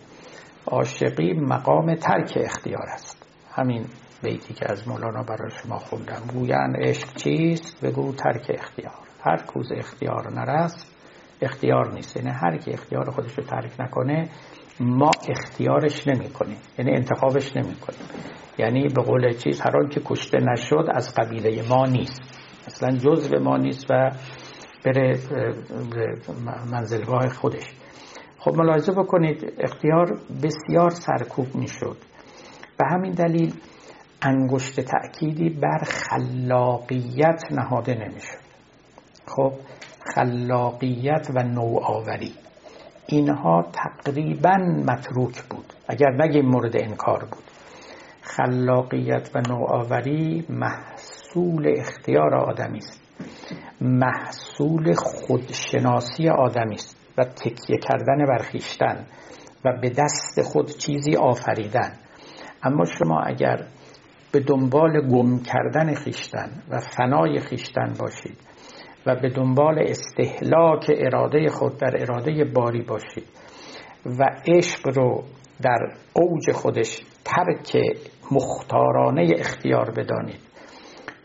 عاشقی مقام ترک اختیار است. همین بیتی که از مولانا برای شما خوندم، گویان عشق چیست بگو ترک اختیار. هر کوز اختیار نرست اختیار نیست، یعنی هر که اختیار خودش رو ترک نکنه ما اختیارش نمی کنیم، یعنی انتخابش نمی کنیم. یعنی به قول چیز هر آن که کشته نشد از قبیله ما نیست، اصلا جزء ما نیست و بره منزلگاه خودش. خب ملاحظه بکنید اختیار بسیار سرکوب می شد. به همین دلیل انگشت تأکیدی بر خلاقیت نهاده نمی شد. خب خلاقیت و نوآوری اینها تقریبا متروک بود، اگر نگیم مورد انکار بود. خلاقیت و نوآوری محصول اختیار آدمی است، محصول خودشناسی آدمی است و تکیه کردن بر خویشتن و به دست خود چیزی آفریدن. اما شما اگر به دنبال گم کردن خویشتن و فنای خویشتن باشید و به دنبال استهلاک اراده خود در اراده باری باشید و عشق رو در اوج خودش ترک مختارانه اختیار بدانید،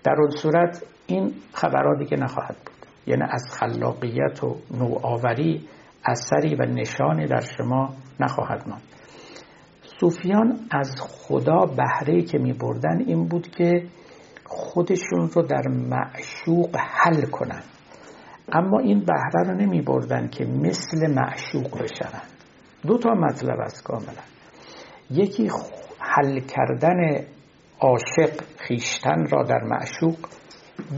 در اون صورت این خبراتی که نخواهد بود، یعنی از خلاقیت و نوآوری اثری و نشانی در شما نخواهد ماند. صوفیان از خدا بهره‌ای که می‌بردن این بود که خودشون رو در معشوق حل کنن، اما این بهره رو نمی‌بردن که مثل معشوق بشن. دو تا مطلب است کاملا، یکی حل کردن عاشق خیشتن را در معشوق،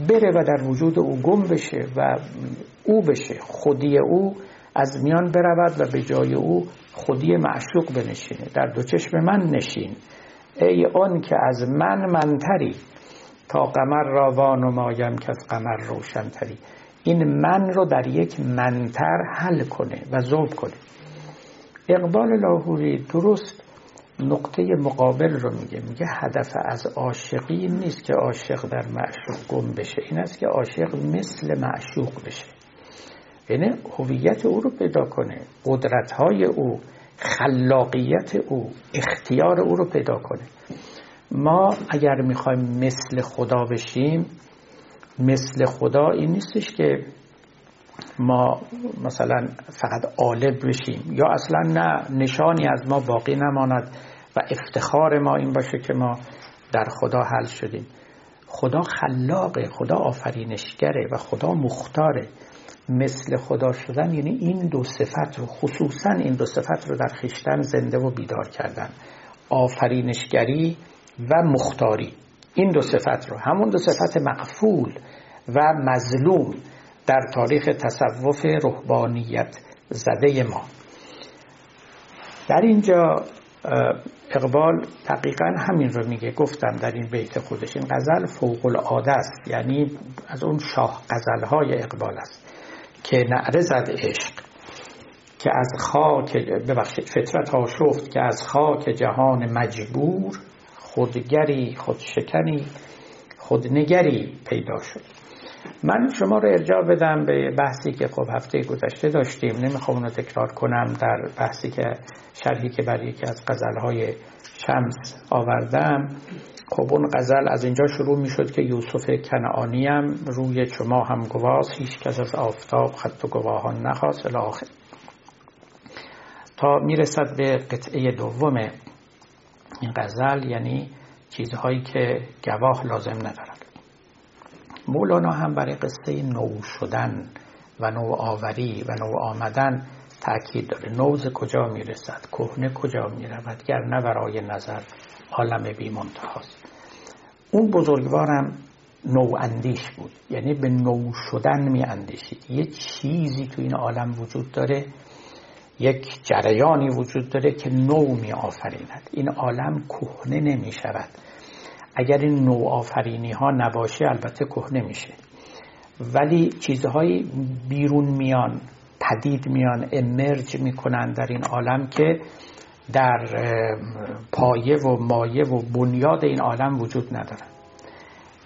بره و در وجود او گم بشه و او بشه، خودی او از میان برود و به جای او خودی معشوق بنشینه. در دو چشم من نشین ای آن که از من منتری، تا قمر را وانمایم که از قمر روشنتری. این من رو در یک منتر حل کنه و ذوب کنه. اقبال لاهوری درست نقطه مقابل رو میگه، میگه هدف از عاشقی نیست که عاشق در معشوق گم بشه، این است که عاشق مثل معشوق بشه، یعنی هویت او رو پیدا کنه، قدرت‌های او، خلاقیت او، اختیار او رو پیدا کنه. ما اگر میخوایم مثل خدا بشیم، مثل خدا این نیستش که ما مثلا فقط غالب بشیم یا اصلا نه نشانی از ما باقی نماند و افتخار ما این باشه که ما در خدا حل شدیم. خدا خلاقه، خدا آفرینشگره و خدا مختاره. مثل خدا شدن یعنی این دو صفت رو، خصوصا این دو صفت رو در خویشتن زنده و بیدار کردن، آفرینشگری و مختاری. این دو صفت رو، همون دو صفت مغفول و مظلوم در تاریخ تصوف رهبانیت زده ما. در اینجا اقبال دقیقاً همین رو میگه. گفتم در این بیت خودش، این غزل فوق العاده است، یعنی از اون شاه غزل‌های اقبال است که نعره زد عشق که از خاک، ببخشید، فطرت ها شفت که از خاک جهان مجبور، خودگری خودشکنی خودنگری پیدا شد. من شما رو ارجاع بدم به بحثی که خب هفته گذشته داشتیم، نمیخوام اون رو تکرار کنم، در بحثی که شرحی که برای یکی از غزل‌های شمس آوردم. خب اون غزل از اینجا شروع میشد که یوسف کنعانی هم روی شما هم گواست، هیچ کس از آفتاب خط و گواهان نخواست، الاخر تا میرسد به قطعه دوم این غزل، یعنی چیزهایی که گواه لازم ندارد. مولانا هم برای قصه نو شدن و نو آوری و نو آمدن تأکید داره. نوز کجا میرسد، کهنه کجا میرود، گر نه برای نظر عالم بی منتهاست. اون بزرگوارم نو اندیش بود، یعنی به نو شدن می اندیشید. یه چیزی تو این عالم وجود داره، یک جریانی وجود داره که نو می آفریند. این عالم کهنه نمی شود. اگر این نوع آفرینی ها نباشه البته کهنه میشه، ولی چیزهای بیرون میان، پدید میان، امرج میکنن در این عالم که در پایه و مایه و بنیاد این عالم وجود ندارن.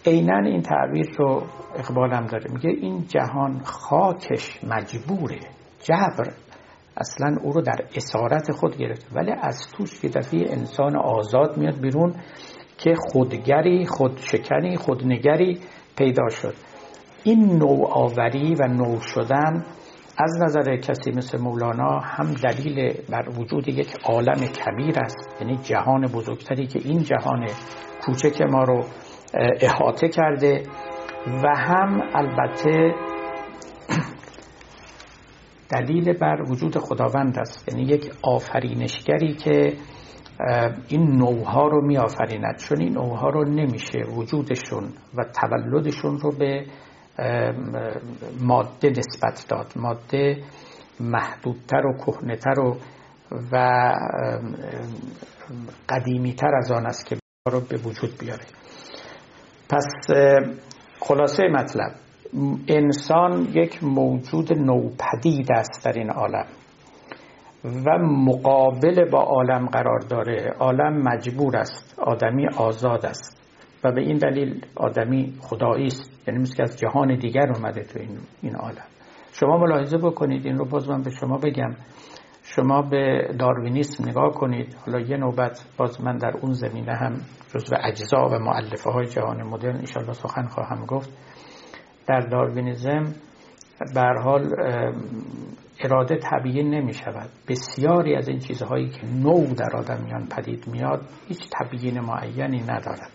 عیناً این تعبیر رو اقبال هم داره، میگه این جهان خاکش مجبوره، جبر اصلا او رو در اسارت خود گرفته، ولی از توش یه دفعه انسان آزاد میاد بیرون که خودگری خودشکنی خودنگری پیدا شد. این نوآوری و نو شدن از نظر کسی مثل مولانا هم دلیل بر وجود یک عالم کبیر است، یعنی جهان بزرگتری که این جهان کوچک ما رو احاطه کرده، و هم البته دلیل بر وجود خداوند است، یعنی یک آفرینشگری که این نوها رو می آفریند، چون این نوها رو نمیشه وجودشون و تولدشون رو به ماده نسبت داد. ماده محدودتر و کهنه‌تر و قدیمیتر از آن است که رو به وجود بیاره. پس خلاصه مطلب، انسان یک موجود نوپدید است در این عالم و مقابل با عالم قرار داره. عالم مجبور است، آدمی آزاد است و به این دلیل آدمی خدایی است، یعنی مثل که از جهان دیگر اومده تو این عالم. شما ملاحظه بکنید، این رو باز من به شما بگم، شما به داروینیسم نگاه کنید، حالا یه نوبت باز من در اون زمینه هم جزو اجزا و مؤلفه های جهان مدرن ان شاءالله سخن خواهم گفت. در داروینیسم به هر حال اراده طبیعی نمی شود. بسیاری از این چیزهایی که نو در آدمیان پدید میاد هیچ تبیین معینی ندارد.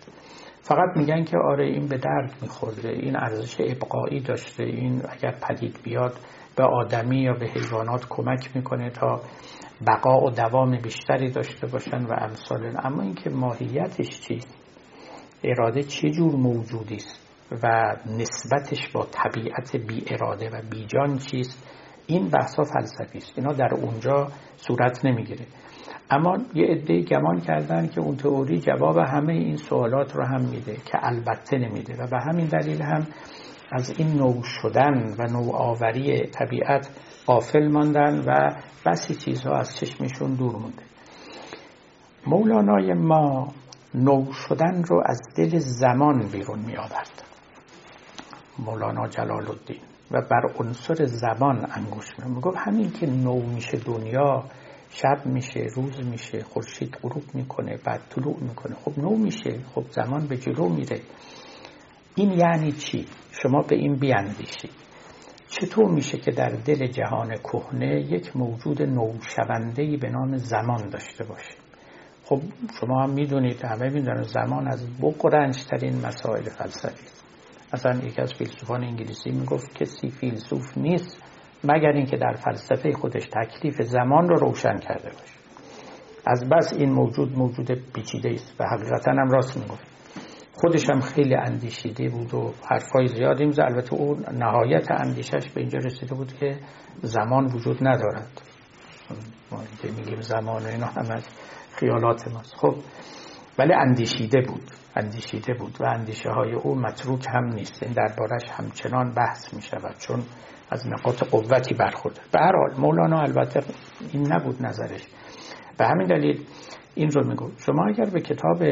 فقط میگن که آره این به درد میخورده، این ارزش ابقایی داشته، این اگر پدید بیاد به آدمی یا به حیوانات کمک میکنه تا بقا و دوام بیشتری داشته باشن و امثال. اما اینکه ماهیتش چیست، اراده چه جور موجودی است و نسبتش با طبیعت بی اراده و بی جان چیست، این بحثا فلسفی است، اینا در اونجا صورت نمیگیره. اما یه عده‌ای گمان کردن که اون تئوری جواب همه این سوالات رو هم میده، که البته نمیده، و به همین دلیل هم از این نو شدن و نوآوری طبیعت غافل ماندن و بسی چیزها از چشمشون دور مونده. مولانای ما نو شدن رو از دل زمان بیرون می آورد، مولانا جلال الدین، و بر عنصر زمان انگشت می‌گفت همین که نو میشه دنیا، شب میشه، روز میشه، خورشید غروب میکنه، بعد طلوع میکنه، خب نو میشه، خب زمان به جلو میره. این یعنی چی؟ شما به این بیاندیشید. چطور میشه که در دل جهان کهنه یک موجود نوشونده‌ای به نام زمان داشته باشه؟ خب شما هم میدونید، همه میدونن زمان از بغرنج‌ترین مسائل فلسفی است. اصلا یکی از فیلسوفان انگلیسی میگفت کسی فیلسوف نیست مگر اینکه در فلسفه خودش تکلیف زمان رو روشن کرده باشه. از بس این موجود پیچیده است و حقیقتا هم راست میگفت. خودش هم خیلی اندیشیده بود و حرفای زیادی میزد. البته اون نهایت اندیشش به اینجا رسیده بود که زمان وجود ندارد. ما که میگیم زمان و اینا هم از خیالات ماست. خب ولی اندیشیده بود و اندیشه های او متروک هم نیست. این دربارش همچنان بحث می شود چون از نقاط قوتی برخورده. به هر حال مولانا البته این نبود نظرش، به همین دلیل این رو میگو. شما اگر به کتاب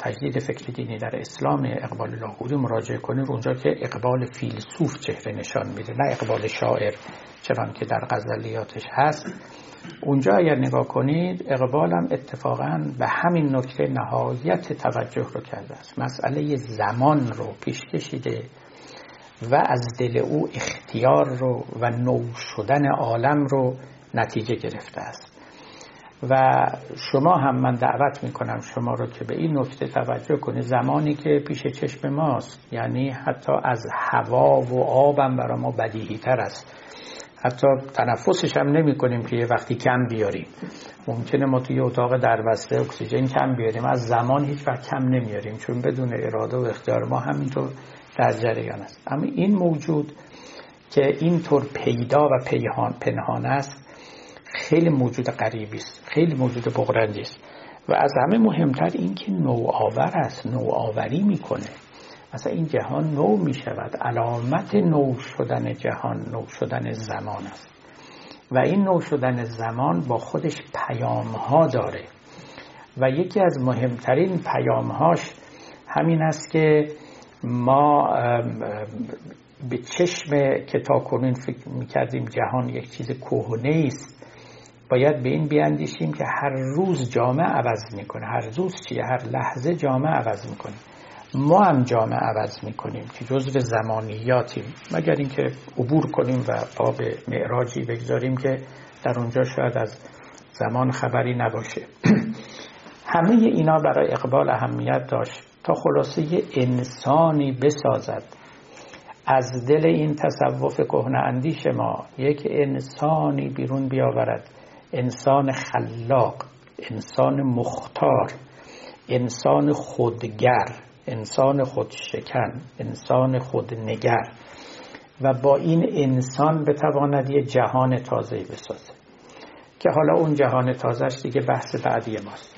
تجدید فکر دینی در اسلام اقبال لاهوری مراجعه کنید، اونجا که اقبال فیلسوف چهره نشان میده نه اقبال شاعر، چنان که در غزلیاتش هست، اونجا اگر نگاه کنید اقبال هم اتفاقا به همین نکته نهایت توجه رو کرده است. مسئله زمان رو پیش کشیده و از دل او اختیار رو و نو شدن عالم رو نتیجه گرفته است. و شما هم من دعوت میکنم شما رو که به این نکته توجه کنید. زمانی که پیش چشم ماست، یعنی حتی از هوا و آبم برای ما بدیهی تر است، حتی تنفسش هم نمی کنیم که یه وقتی کم بیاریم. ممکنه ما توی اتاق دربسته اکسیژن کم بیاریم، از زمان هیچ وقت کم نمیاریم، چون بدون اراده و اختیار ما همینطور در جریان است. اما این موجود که اینطور پیدا و پنهان است، خیلی موجود غریبی است، خیلی موجود بغرندی است، و از همه مهمتر این که نوآور است، نوآوری میکنه. مثلا این جهان نو می شود. علامت نو شدن جهان نو شدن زمان است، و این نو شدن زمان با خودش پیامها داره، و یکی از مهمترین پیامهاش همین است که ما به چشم که تاکنون فکر می کردیم جهان یک چیز کهنه است، باید به این بیاندیشیم که هر روز جامعه عوض می کنه. هر روز چیه؟ هر لحظه جامعه عوض می کنه. ما هم جامعه عوض میکنیم که جزو زمانیاتیم، مگر اینکه عبور کنیم و پا به معراجی بگذاریم که در اونجا شاید از زمان خبری نباشه. همه اینا برای اقبال اهمیت داشت تا خلاصه یه انسانی بسازد از دل این تصوف کهنه اندیش ما، یک انسانی بیرون بیاورد، انسان خلاق، انسان مختار، انسان خودگر، انسان خودشکن، انسان خودنگر، و با این انسان بتواند یه جهان تازه‌ای بسازه که حالا اون جهان تازهش دیگه بحث بعدی ماست.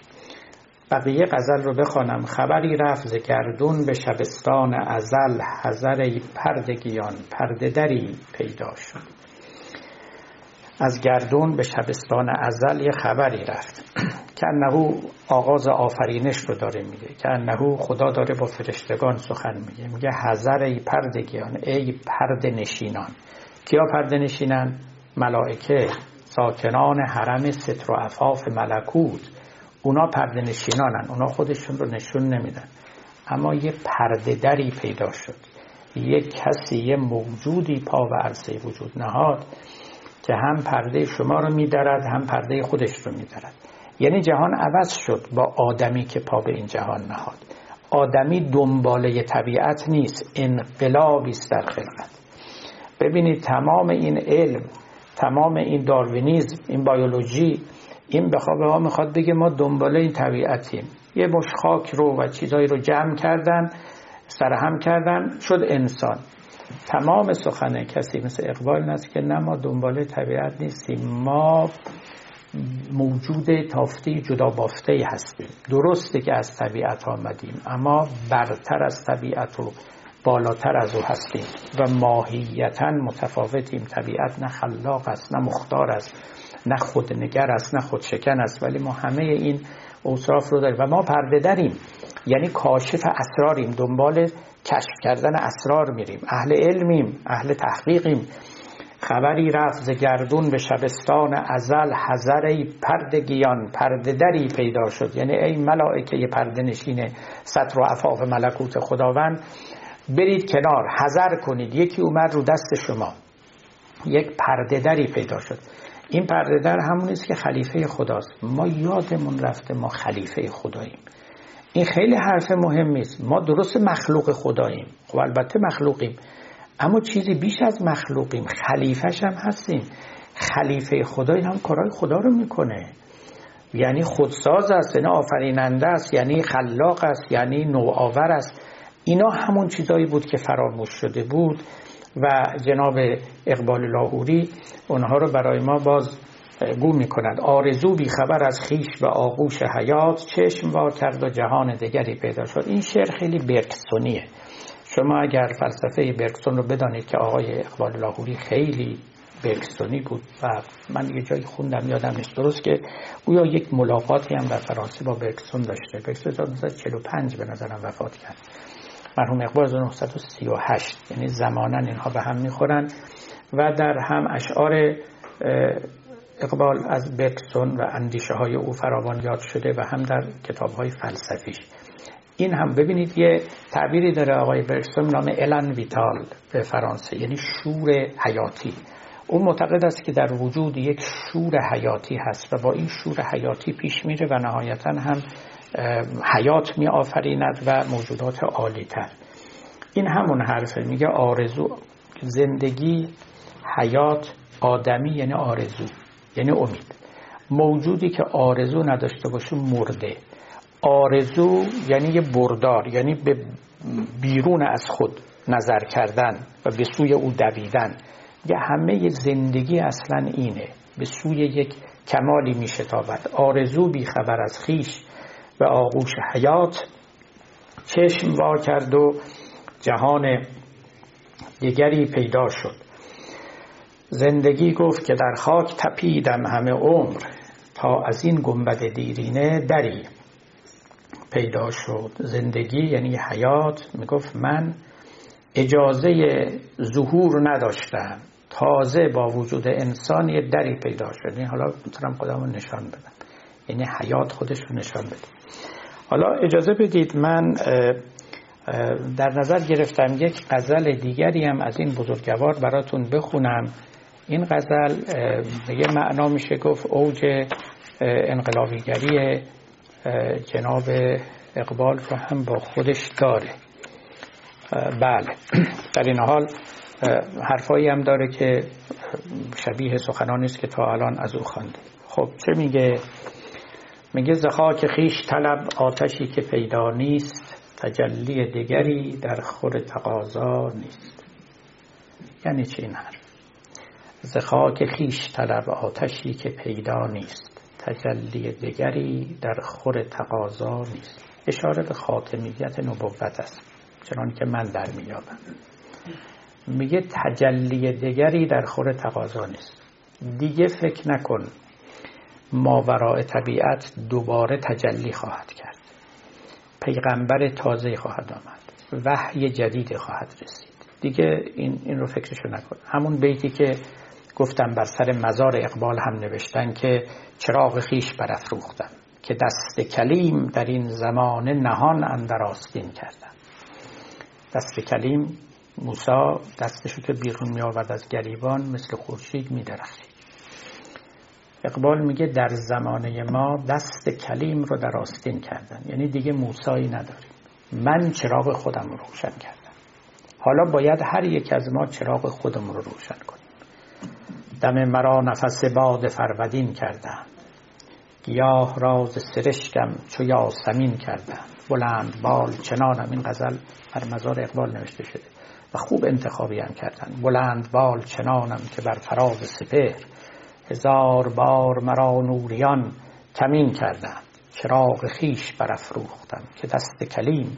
بقیه غزل رو بخوانم. خبری رفت ز گردون به شبستان ازل، حذری پردگیان پرده دری پیدا شد. از گردون به شبستان ازل یه خبری رفت که انهو آغاز آفرینش رو داره میگه، که انهو خدا داره با فرشتگان سخن میگه، میگه حذر ای پردگیان، ای پرده نشینان. کیا پرده نشینن؟ ملائکه، ساکنان حرم ستر و عفاف ملکوت، اونا پرده نشینانن، اونا خودشون رو نشون نمیدن. اما یه پرده دری پیدا شد، یک کسی، یه موجودی پا و عرصه وجود نهاد که هم پرده شما رو می‌درد هم پرده خودش رو می‌درد. یعنی جهان عوض شد با آدمی که پا به این جهان نهاد. آدمی دنباله طبیعت نیست، انقلابی است در خلقت. ببینید تمام این علم، تمام این داروینیزم، این بیولوژی، این بخوابه ها میخواد بگه ما دنباله این طبیعتیم. یه مش خاک رو و چیزایی رو جمع کردن، سرهم کردن، شد انسان. تمام سخنه کسی مثل اقبال نست که نه ما دنباله طبیعت نیستیم، ما موجود تافتی جدا بافته‌ای هستیم. درسته که از طبیعت آمدیم اما برتر از طبیعت و بالاتر از او هستیم و ماهیتاً متفاوتیم. طبیعت نه خلاق است، نه مختار است، نه خودنگر است، نه خودشکن است، ولی ما همه این اوصاف رو داریم و ما پرده دریم، یعنی کاشف اسراریم، دنبال کشف کردن اسرار میریم، اهل علمیم، اهل تحقیقیم. خبری رفت ز گردون به شبستان ازل، حذری پردگیان پرده دری پیدا شد. یعنی ای ملائکه پرده نشین ستر و عفاف ملکوت خداوند، برید کنار، حذر کنید، یکی اومد رو دست شما، یک پرده دری پیدا شد. این پرده در همون است که خلیفه خداست. ما یادمون رفته ما خلیفه خداییم. این خیلی حرف مهمی است. ما درست مخلوق خداییم، خب البته مخلوقیم، اما چیزی بیش از مخلوقیم، خلیفه‌ش هم هستیم. خلیفه خدایی هم کارهای خدا رو میکنه، یعنی خودساز است، یعنی آفریننده است، یعنی خلاق است، یعنی نوآور است. اینا همون چیزایی بود که فراموش شده بود و جناب اقبال لاهوری اونها رو برای ما باز گو میکنند. آرزو بی خبر از خیش و آغوش حیات، چشم وا کرد و جهان دیگری پیدا شد. این شعر خیلی برگسونیه. شما اگر فلسفه برگسون رو بدانید که آقای اقبال لاهوری خیلی برگسونی بود و من یه جایی خوندم یادم نیست درست که او یا یک ملاقاتی هم در فرانسه با برگسون داشته. برگسون 1945 به نظرم وفات کرد، مرحوم اقبال 1938، یعنی زمانن اینها به هم میخورن و در هم اشعار اقبال از برگسون و اندیشه های او فراوان یاد شده و هم در کتاب های فلسفیش. این هم ببینید یه تعبیری داره آقای برگسون نام الان ویتال به فرانسه، یعنی شور حیاتی. اون معتقد است که در وجود یک شور حیاتی هست و با این شور حیاتی پیش میره و نهایتاً هم حیات می آفریند و موجودات عالی تر. این همون حرفه، میگه آرزو، زندگی، حیات، آدمی یعنی آرزو، یعنی امید. موجودی که آرزو نداشته باشه مرده. آرزو یعنی یه بردار، یعنی به بیرون از خود نظر کردن و به سوی او دویدن. یه همه زندگی اصلا اینه، به سوی یک کمالی میشتابد. آرزو بی خبر از خویش و آغوش حیات، چشم وا کرد و جهان دیگری پیدا شد. زندگی گفت که در خاک تپیدم همه عمر، تا از این گنبد دیرینه دری پیدا شد. زندگی یعنی حیات میگفت من اجازه ظهور نداشتم، تازه با وجود انسان یه دری پیدا شد. این حالا میتونم خودم رو نشان بدم، یعنی حیات خودش رو نشان بده. حالا اجازه بدید من در نظر گرفتم یک غزل دیگری هم از این بزرگوار براتون بخونم. این غزل یه معنا میشه گفت اوج انقلابیگری جناب اقبال رو هم با خودش داره. بله، در این حال حرفایی هم داره که شبیه سخنانی است که تا الان از او خوانده. خب چه میگه؟ میگه ز خاک خویش طلب آتشی که پیدا نیست، تجلی دیگری در خور تقاضا نیست. یعنی چی این حرف؟ ز خاک خویش طلب آتشی که پیدا نیست، تجلی دیگری در خور تقاضا نیست. اشاره به خاتمیت نبوت است، چنان که من در میابم. میگه تجلی دیگری در خور تقاضا نیست. دیگه فکر نکن ماوراء طبیعت دوباره تجلی خواهد کرد، پیغمبر تازه خواهد آمد، وحی جدید خواهد رسید. دیگه این رو فکرشو نکن. همون بیتی که گفتم بر سر مزار اقبال هم نوشتن که چراغ خویش برافروختم، که دست کلیم در این زمان نهان اندر آستین کردم. دست کلیم موسی دستشو که بیرون می آورد از گریبان مثل خورشید می درخشید. اقبال میگه در زمانه ما دست کلیم رو در آستین کردن، یعنی دیگه موسایی نداریم. من چراغ خودم رو روشن کردم، حالا باید هر یک از ما چراغ خودم رو روشن کنیم. دم مرا نفس باد فرودین کردند، گیاه راز سرشکم چو یاسمین کردند، بلند بال چنانم. این غزل بر مزار اقبال نوشته شده و خوب انتخابی هم کردن. بلند بال چنانم که بر فراز سپهر، هزار بار مرا نوریان کمین کردند، چراغ خیش برافروختم که دست کلیم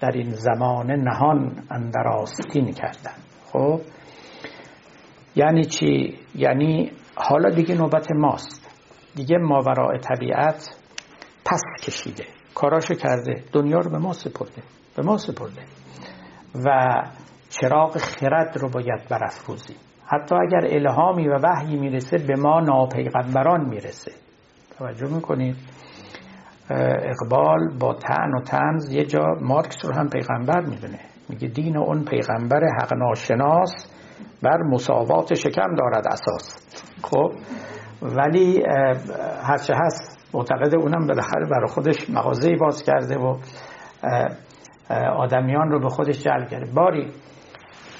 در این زمان نهان اندر آستین کردند. خب یعنی چی؟ یعنی حالا دیگه نوبت ماست، دیگه ماوراء طبیعت پس کشیده، کاراشو کرده، دنیا رو به ما سپرده، به ما سپرده و چراغ خرد رو باید برافروزیم. حتی اگر الهامی و وحیی میرسه به ما ناپیغمبران میرسه. توجه میکنید؟ اقبال با طعن و طنز یه جا مارکس رو هم پیغمبر میدونه، میگه دین اون پیغمبر حق ناشناس بر مساوات شکم دارد اساس. خب ولی هرچه هست معتقد اونم بالاخره برای خودش مغازه‌ای باز کرده و آدمیان رو به خودش جلب کرده. باری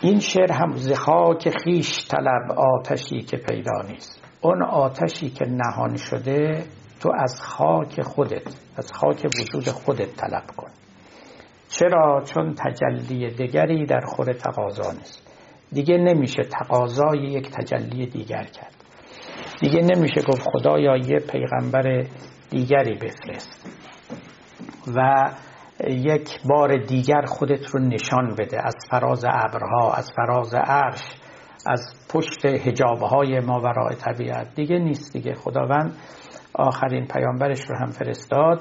این شعر هم زخاک خیش طلب آتشی که پیدا نیست. اون آتشی که نهان شده تو از خاک خودت، از خاک وجود خودت طلب کن. چرا؟ چون تجلی دیگری در خور تقاضا نیست. دیگه نمیشه تقاضای یک تجلی دیگر کرد، دیگه نمیشه گفت خدایا یه پیغمبر دیگری بفرست و یک بار دیگر خودت رو نشان بده از فراز ابرها، از فراز عرش، از پشت حجابهای ماوراء طبیعت. دیگه نیست دیگه. خداوند آخرین پیامبرش رو هم فرستاد.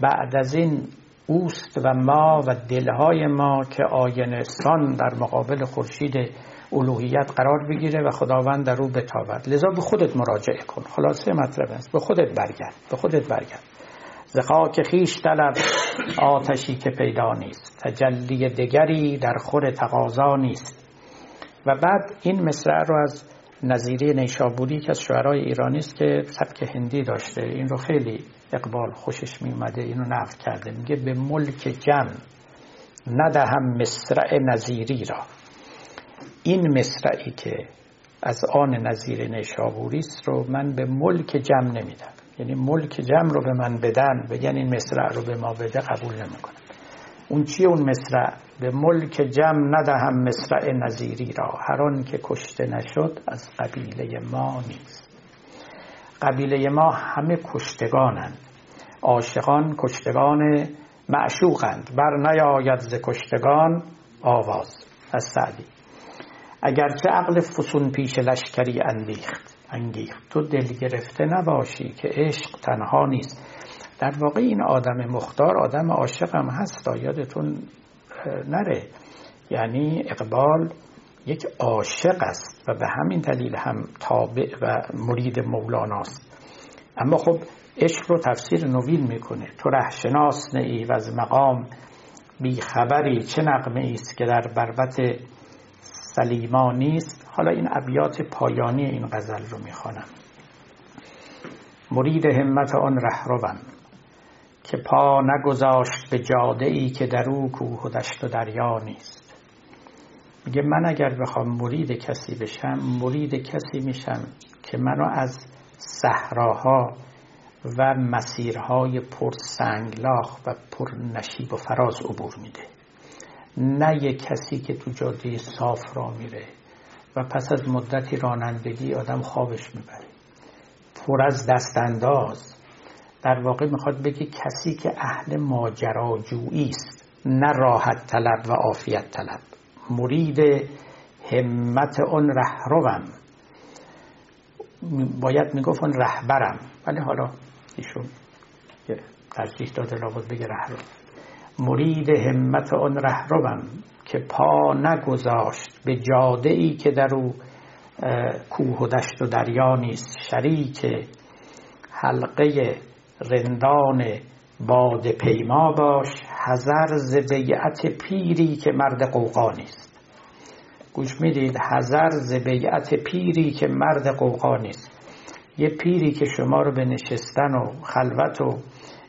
بعد از این اوست و ما و دلهای ما که آینه سان در مقابل خورشید الوهیت قرار بگیره و خداوند در او بتابد. لذا به خودت مراجعه کن. خلاصه مطلب است، به خودت برگرد، به خودت برگرد. ز خاک خویش طلب آتشی که پیدا نیست، تجلی دگری در خور تقاضا نیست. و بعد این مصرع رو از نظیری نیشابوری که از شعرهای ایرانی است که سبک هندی داشته، این رو خیلی اقبال خوشش می اومده، اینو نقد کرده. میگه به ملک جم ندهم مصرع نظیری را. این مصرعی که از آن نظیری نیشابوری است رو من به ملک جم نمیدم، یعنی ملک جم رو به من بدن، بگن این مصرع رو به ما بده، قبول نمیکنم. اون چیه اون مصرع؟ به ملک جم ندهم مصرع نظیری را، هر آن که کشته نشد از قبیله ما نیست. قبیله ما همه کشتگانند، عاشقان کشتگان معشوقند، بر نیاید ز کشتگان آواز. از سعدی. اگرچه عقل فسون پیش لشکری انگیخت، تو دل گرفته نباشی که عشق تنها نیست. در واقع این آدم مختار آدم عاشق هم هست، یادتون نره. یعنی اقبال یک عاشق است و به همین دلیل هم تابع و مرید مولاناست. اما خب عشق رو تفسیر نوین میکنه. تو رهشناس نئی و از مقام بی خبری، چه نغمه ایست که در بربط سلیمانی است. حالا این ابیات پایانی این غزل رو میخوانم. مرید همت آن رهروان که پا نگذاشت به جاده‌ای که در او کوه و دشت و دریا نیست. میگه من اگر بخوام مرید کسی بشم، مرید کسی میشم که منو از صحراها و مسیرهای پر سنگلاخ و پر نشیب و فراز عبور میده، نه یک کسی که تو جاده صاف را میره و پس از مدتی رانندگی آدم خوابش میبره، پر از دست انداز. در واقع میخواد بگه کسی که اهل ماجراجویی است، نه راحت طلب و عافیت طلب. مرید همت اون رهروم، باید میگفت اون رهبرم، ولی حالا ایشون ترجیح داده لابد بگه رهرو. مرید همت اون رهروم که پا نگذاشت به جاده‌ای که در او کوه و دشت و دریا نیست. شریک حلقه رندان باد پیما باش، حذر ز بیعت پیری که مرد قوقا نیست. گوش میدید، حذر ز بیعت پیری که مرد قوقا نیست. یه پیری که شما رو به نشستن و خلوت و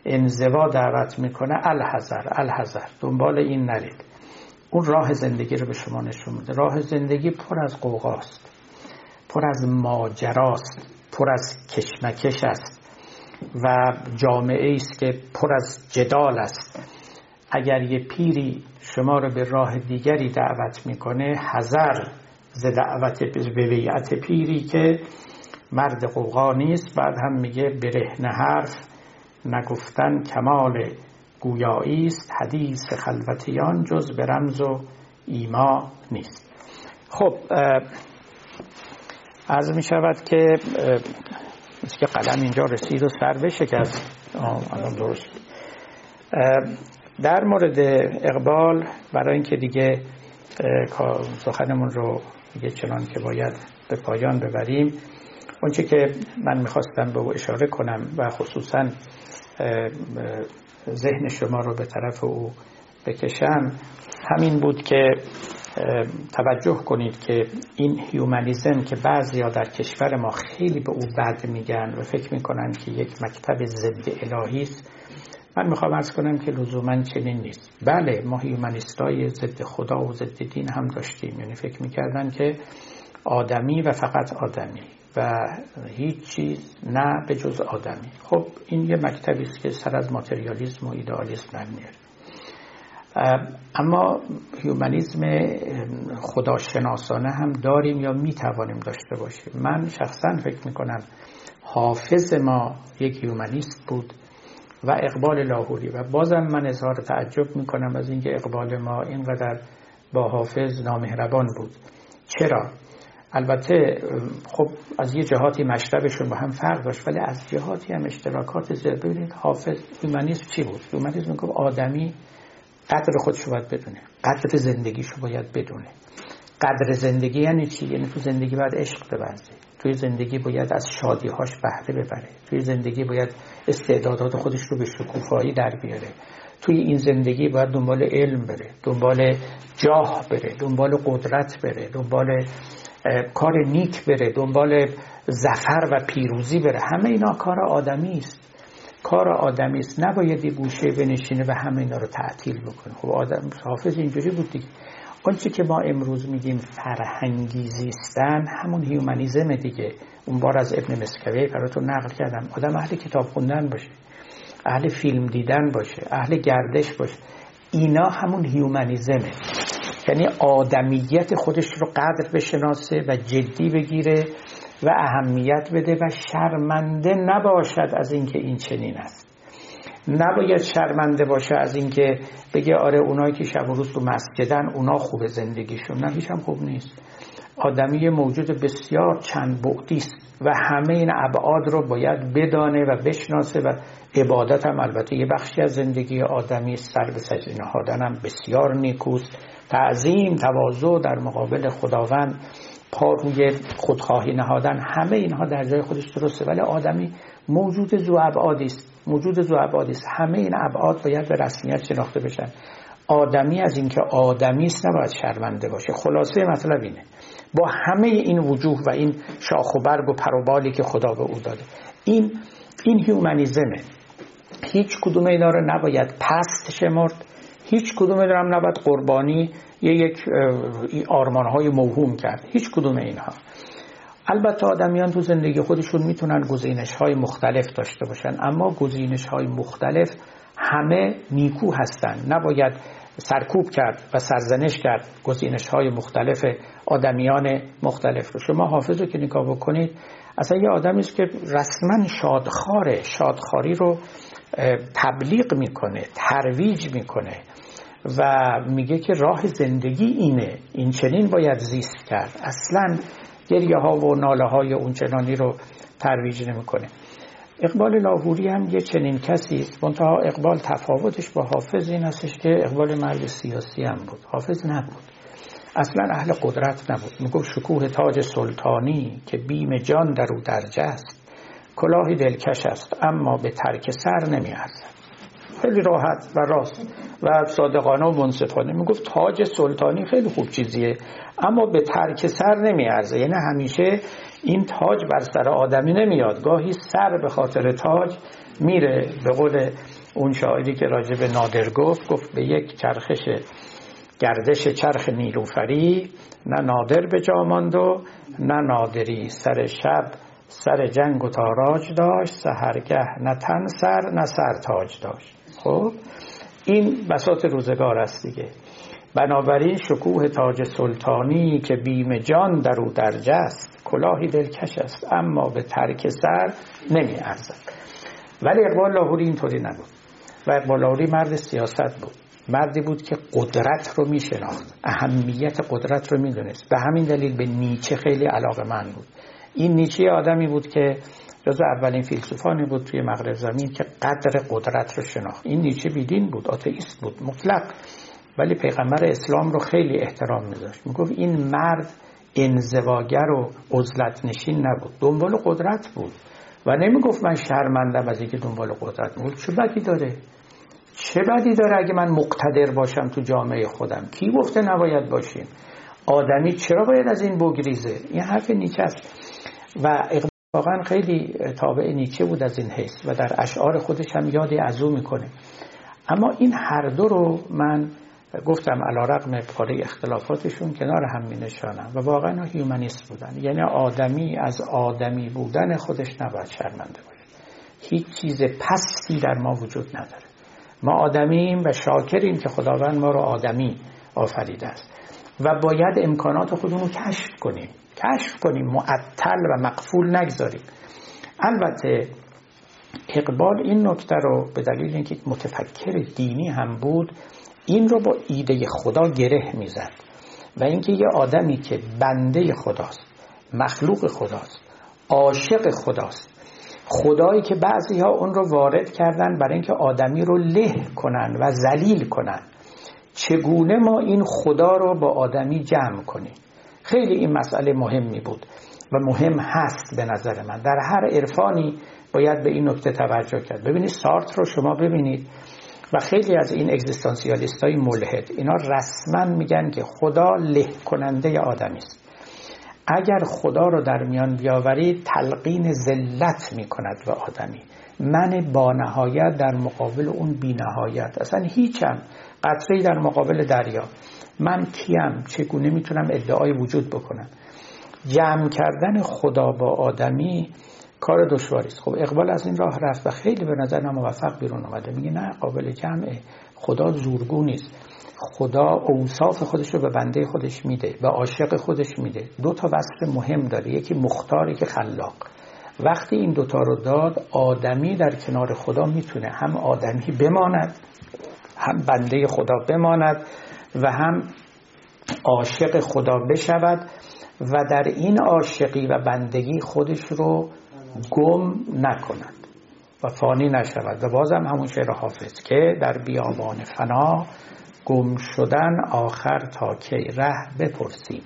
انزوا دعوت میکنه، الحذر الحذر، دنبال این نرید. اون راه زندگی رو به شما نشون میده. راه زندگی پر از قوقاست، پر از ماجراست، پر از کشمکش است و جامعه است که پر از جدال است. اگر یه پیری شما رو به راه دیگری دعوت میکنه، حذر ز دعوت به بیعت پیری که مرد قوقا نیست. بعد هم میگه برهنه حرف نگفتن کمال گویایی است، حدیث خلوتیان جز به رمز و ایما نیست. خب عرض می شود که مثل که قلم اینجا رسید و سر بشکست. الان درست. در مورد اقبال، برای اینکه دیگه سخنمون رو دیگه چنان که باید به پایان ببریم، اونچه که من میخواستم به او اشاره کنم و خصوصا ذهن شما رو به طرف او بکشم همین بود که توجه کنید که این هیومانیزم که بعضیا در کشور ما خیلی به او بد میگن و فکر میکنن که یک مکتب ضد الهی است، من میخوام عرض کنم که لزوما چنین نیست. بله ما هیومانیستای ضد خدا و ضد دین هم داشتیم، یعنی فکر میکردن که آدمی و فقط آدمی و هیچ چیز نه به جز آدمی. خب این یه مکتبی است که سر از ماتریالیسم و ایدئالیسم نمیاره. اما هیومانیسم خداشناسانه هم داریم یا میتوانیم داشته باشیم. من شخصا فکر میکنم حافظ ما یک هیومانیست بود و اقبال لاهوری، و بازم من اظهار تعجب میکنم از اینکه اقبال ما اینقدر با حافظ نامهربان بود. چرا؟ البته خب از یه جهاتی مشربشون با هم فرق داشت، ولی از جهاتی هم اشتراکات زیاد. ببینید حافظ هیومانیسم چی بود؟ هیومانیسم میگه آدمی قدر خودشو باید بدونه، قدر زندگیشو باید بدونه. قدر زندگی یعنی چی؟ یعنی تو زندگی باید عشق ببرزه، توی زندگی باید از شادیهاش بهره ببره، توی زندگی باید استعدادات خودش رو به شکوفایی در بیاره، توی این زندگی باید دنبال علم بره، دنبال جاه بره، دنبال قدرت بره، دنبال کار نیک بره، دنبال ظفر و پیروزی بره. همه اینا کار آدمی است، کار آدمی است. نباید یه گوشه بنشینه و همه اینا رو تعطیل بکنه. خب آدم حافظ اینجوری بود دیگه. اون چیزی که ما امروز میگیم فرهنگی زیستن همون هیومانیزم دیگه. اون بار از ابن مسکوی براتون نقل کردم. آدم اهل کتاب خوندن باشه، اهل فیلم دیدن باشه، اهل گردش باشه، اینا همون هیومانیزمه. یعنی آدمیت خودش رو قدر بشناسه و جدی بگیره و اهمیت بده و شرمنده نباشد از اینکه این چنین است. نباید شرمنده باشه از اینکه بگه آره اونایی که شب و روز تو مسجدن اونا خوب زندگیشون، نه هیچ هم خوب نیست. آدمی موجود بسیار چند بعدی است و همه این ابعاد رو باید بدانه و بشناسه. و عبادت هم البته یه بخشی از زندگی آدمی است، سر به سجده نهادن هم بسیار نیکوست، تعظیم، تواضع در مقابل خداوند، پا روی خودخواهی نهادن، همه اینها در جای خودش درسته. ولی آدمی موجود ذوابعادی است، موجود ذوابعادی است، همه این ابعاد باید به رسمیت شناخته بشن. آدمی از اینکه آدمی است نباید شرمنده باشه. خلاصه مطلب اینه، با همه این وجوه و این شاخ و برگ و پر و بالی که خدا به او داده، این هیومانیزمه. هیچ کدوم اینا رو نباید پست شمرد، هیچ کدوم اینا هم نباید قربانی یک آرمانهای موهوم کرد، هیچ کدوم اینها. البته آدمیان تو زندگی خودشون میتونن گزینش‌های مختلف داشته باشن، اما گزینش‌های مختلف همه نیکو هستن. نباید سرکوب کرد و سرزنش کرد گزینش‌های مختلف آدمیان مختلف رو. شما حافظ رو که نگاه بکنید، اصلا یه آدمی است که رسما شادخواره، شادخواری رو تبلیغ میکنه، ترویج میکنه و میگه که راه زندگی اینه، این چنین باید زیست کرد. اصلا گریه ها و ناله های اون چنانی رو ترویج نمیکنه. اقبال لاهوری هم یه چنین کسی است. منتها اقبال تفاوتش با حافظ این هستش که اقبال مرد سیاسی هم بود، حافظ نبود، اصلا اهل قدرت نبود. میگفت شکوه تاج سلطانی که بیم جان در او درجه است، کلاهی دلکش است اما به ترک سر نمی‌ارزد. خیلی راحت و راست و صادقانه و منصفانه میگفت تاج سلطانی خیلی خوب چیزیه، اما به ترک سر نمیارزه، یعنی همیشه این تاج بر سر آدمی نمیاد، گاهی سر به خاطر تاج میره. به قول اون شاعری که راجع به نادر گفت به یک چرخش گردش چرخ نیلوفری نه نادر به جا ماند و نه نادری، سر شب سر جنگ و تاراج داشت، سحرگه نه تن سر نه سر تاج داشت. خب این بساط روزگار است دیگه. بنابراین شکوه تاج سلطانی که بیم جان در او درجه است، کلاهی دلکش است اما به ترک سر نمی ارزد. ولی اقبال لاهوری اینطوری نبود و اقبال لاهوری مرد سیاست بود، مردی بود که قدرت رو می شناخت، اهمیت قدرت رو می دونست. به همین دلیل به نیچه خیلی علاقه‌مند بود. این نیچه آدمی بود که جز اولین فیلسوفانی بود توی مغرب زمین که قدر قدرت رو شناخت. این نیچه بیدین بود، آتئیست بود مطلق، ولی پیغمبر اسلام رو خیلی احترام می‌ذاشت. میگفت این مرد انزواگر و عزلت نشین نبود، دنبال قدرت بود و نمیگفت من شرمندم از اینکه دنبال قدرت بود. چه بدی داره؟ چه بدی داره اگه من مقتدر باشم تو جامعه خودم؟ کی گفته نباید باشیم؟ آدمی چرا باید از این بگریزه؟ این حرف نیچه است و واقعا خیلی تابع نیچه بود از این حیث و در اشعار خودش هم یادی از او میکنه. اما این هر دو رو من گفتم علیرغم پاره اختلافاتشون کنار هم می‌نشانم و واقعا هیومنیست بودن، یعنی آدمی از آدمی بودن خودش نباید شرمنده باشه. هیچ چیز پستی در ما وجود نداره، ما آدمیم و شاکریم که خداوند ما رو آدمی آفریده است و باید امکانات خودمون رو کشف کنیم، معطل و مقفول نگذاریم. البته اقبال این نکته رو به دلیل اینکه متفکر دینی هم بود، این رو با ایده خدا گره میزد و اینکه یه آدمی که بنده خداست، مخلوق خداست، عاشق خداست، خدایی که بعضی‌ها اون رو وارد کردن برای اینکه آدمی رو له کنن و ذلیل کنن، چگونه ما این خدا رو با آدمی جمع کنیم؟ خیلی این مسئله مهمی بود و مهم هست به نظر من. در هر عرفانی باید به این نکته توجه کرد. ببینید سارتر رو شما ببینید و خیلی از این اگزیستانسیالیست های ملحد، اینا رسما میگن که خدا له کننده آدمی است. اگر خدا رو در میان بیاورید تلقین ذلت میکند و آدمی، من با نهایت در مقابل اون بی نهایت، اصلا هیچم، قطره‌ای در مقابل دریا، من کیم؟ چگونه میتونم ادعای وجود بکنم؟ جمع کردن خدا با آدمی کار دشواری است. خب اقبال از این راه رفت و خیلی به نظر موفق بیرون اومده. میگه نه، قابل جمعه، خدا زورگو نیست، خدا اوصاف خودش رو به بنده خودش میده، به عاشق خودش میده. دو تا وصف مهم داره، یکی مختاری که خلاق. وقتی این دوتا رو داد، آدمی در کنار خدا میتونه هم آدمی بماند، هم بنده خدا بماند و هم عاشق خدا بشود و در این عاشقی و بندگی خودش رو گم نکند و فانی نشود. و بازم همون شعر حافظ که در بیابان فنا گم شدن آخر تا کی ره بپرسیم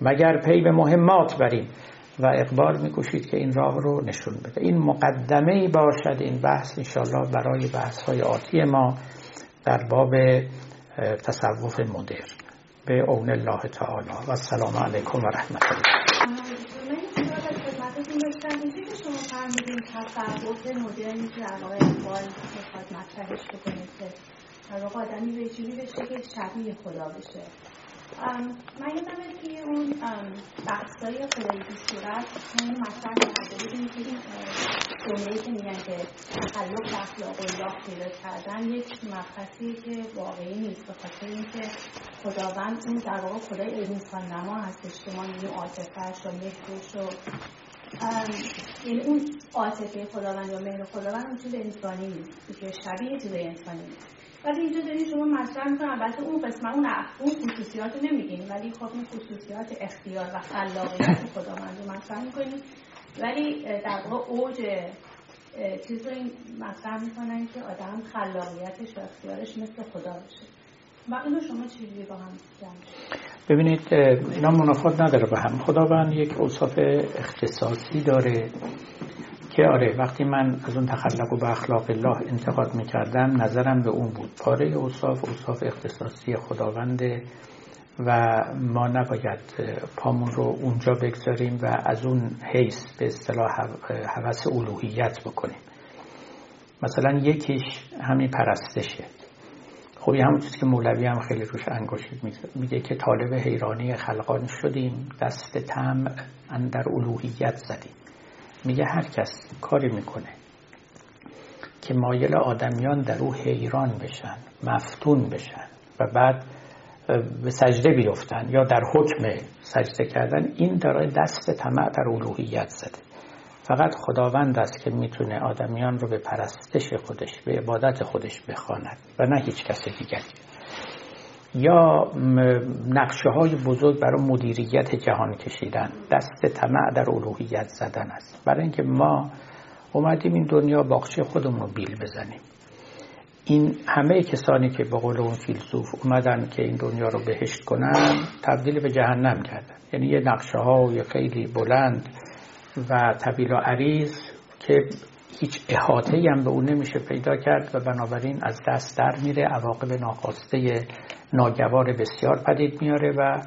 مگر پی به مهمات بریم. و اقبال میکوشید که این راه رو نشون بده. این مقدمه‌ای باشد این بحث انشالله برای بحث‌های آتی ما در باب تصوف مدرن. به اون الله تعالی و السلام علیکم و رحمت الله. فرمودین تصوف مدرنی که علاقه اقبال میخواد مطرحش بکنید که طبق آدمی به جوری بشه که شبیه خدا بشه. من یادمه توی اون بحثای خدایی بی‌صورت اون مطرح کرده بودیم که این جمعه‌ای که میگن که تخلق و اخلاق الله پیدا کردن یک مبحثی که واقعی نیست، به خاطر اینکه خداوند اون در واقع خدای انسان نما هستش که ما میگیم عاطفه‌اش و مهرش و یعنی اون عاطفه خداوند یا مهر خداوند اون چیز انسانی نیست که شبیه چیز انسانی نیست. ولی اینجا دارین شما مطرح می‌کنید، البته اون قسمه اون خصوصیات رو نمیگین، ولی خب اون خصوصیات اختیار و خلاقیت خداوند رو مطرح می‌کنید، ولی در واقع اوج چیز رو این مطرح می‌کنن که آدم خلاقیتش و اختیارش مثل خدا بشه. ما اینو شما چجوری با هم جمع؟ ببینید اینا منافات نداره با هم. خداوند یک اوصاف اختصاصی داره که آره وقتی من از اون تخلق و به اخلاق الله انتقاد میکردم نظرم به اون بود. پاره اوصاف اختصاصی خداونده و ما نباید پامون رو اونجا بگذاریم و از اون حیث به اصطلاح هوس الوهیت بکنیم. مثلا یکیش همین پرستشه. خب همون چیزی که مولوی هم خیلی روش انگشت میگه که طالب حیرانی خلقان شدیم، دست طمع اندر الوهیت زدیم. میگه هر کس کاری میکنه که مایل آدمیان در او حیران بشن، مفتون بشن و بعد به سجده بیفتن یا در حکم سجده کردن، این داره دست طمع در الوهیت زده. فقط خداوند است که میتونه آدمیان رو به پرستش خودش، به عبادت خودش بخواند و نه هیچ کس دیگری. یا نقشه های بزرگ برای مدیریت جهان کشیدن، دست طمع در الوهیت زدن است. برای اینکه ما اومدیم این دنیا باغچه خودمون رو بیل بزنیم. این همه کسانی که به قول اون فیلسوف اومدن که این دنیا رو بهشت کنن تبدیل به جهنم کردن، یعنی یه نقشه های خیلی بلند و طویل و عریض که هیچ احاطه‌ای هم به اون نمیشه پیدا کرد و بنابراین از دست در میره، عواقب ناخواسته ناگوار بسیار پدید میاره و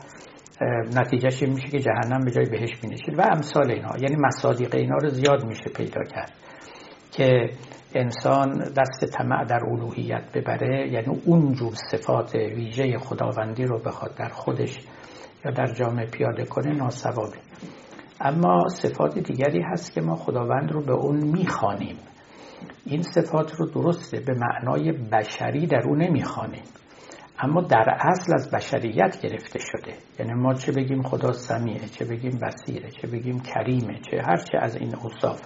نتیجهش میشه که جهنم به جای بهشت می‌نشینه و امثال اینا. یعنی مصادیق اینا رو زیاد میشه پیدا کرد که انسان دست طمع در الوهیت ببره، یعنی اونجور صفات ویژه خداوندی رو بخواد در خودش یا در جامعه پیاده کنه، ناصوابه. اما صفات دیگری هست که ما خداوند رو به اون میخوانیم. این صفات رو درسته به معنای بشری در اون نمیخوانیم، اما در اصل از بشریت گرفته شده. یعنی ما چه بگیم خدا سمیعه، چه بگیم بصیره، چه بگیم کریمه، چه هرچه از این اوصاف،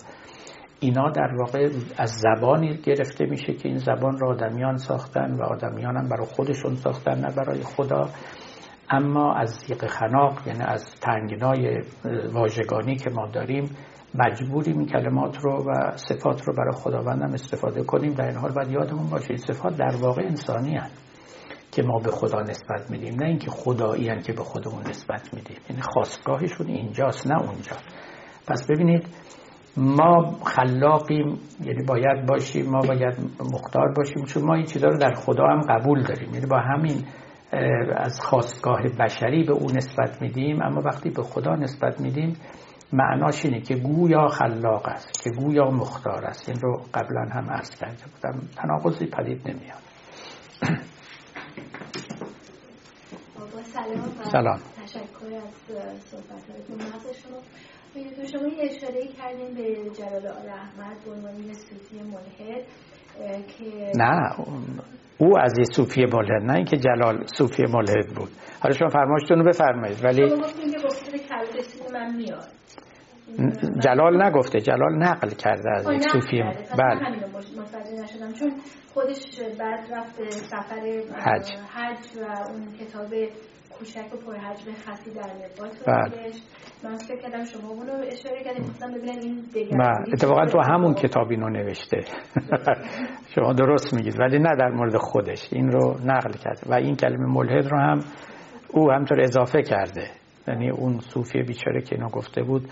اینا در واقع از زبانی گرفته میشه که این زبان رو آدمیان ساختن و آدمیان هم برای خودشون ساختن نه برای خدا. اما از زیق خناق، یعنی از تنگنای واژگانی که ما داریم، مجبوریم این کلمات رو و صفات رو برای خداوندم استفاده کنیم. در این حال باید یادمون باشه این صفات در واقع انسانی هستند که ما به خدا نسبت میدیم، نه اینکه خدایی هستند که به خودمون نسبت میدیم. یعنی خاستگاهشون اینجاست نه اونجا. پس ببینید ما خلاقیم، یعنی باید باشیم، ما باید مختار باشیم، چون ما این چیزا رو در خدا هم قبول داریم. یعنی با همین از خواستگاه بشری به اون نسبت میدیم، اما وقتی به خدا نسبت میدیم معناش اینه که گویا خلاق است، که گویا مختار است. این رو قبلا هم عرض کرده بودم، تناقضی پدید نمیاد. سلام. تشکر از صحبتاتون. شما یه اشاره‌ای کردیم به جلال آل احمد به عنوان یه صوفی ملحد که نه او از یه صوفی ملحد، نه اینکه جلال صوفی ملحد بود. حالا شما فرمایشتون رو بفرمایید. ولی شما گفتین که گفته کلمه من میاد. جلال نگفته، جلال نقل کرده از یک صوفی. بله همین متوجه نشدم، چون خودش بعد رفت سفر حج و اون کتاب کوچک و پرحجم خطی در نبات رو نوشت. من فکر کردم شما اون رو اشاره کردید، مثلا ببینن این دگرگونی. اتفاقا تو همون کتاب اینو نوشته. شما درست میگید، ولی نه در مورد خودش این رو نقل کرده و این کلمه ملحد رو هم او همطور اضافه کرده. یعنی اون صوفی بیچاره که اینو گفته بود،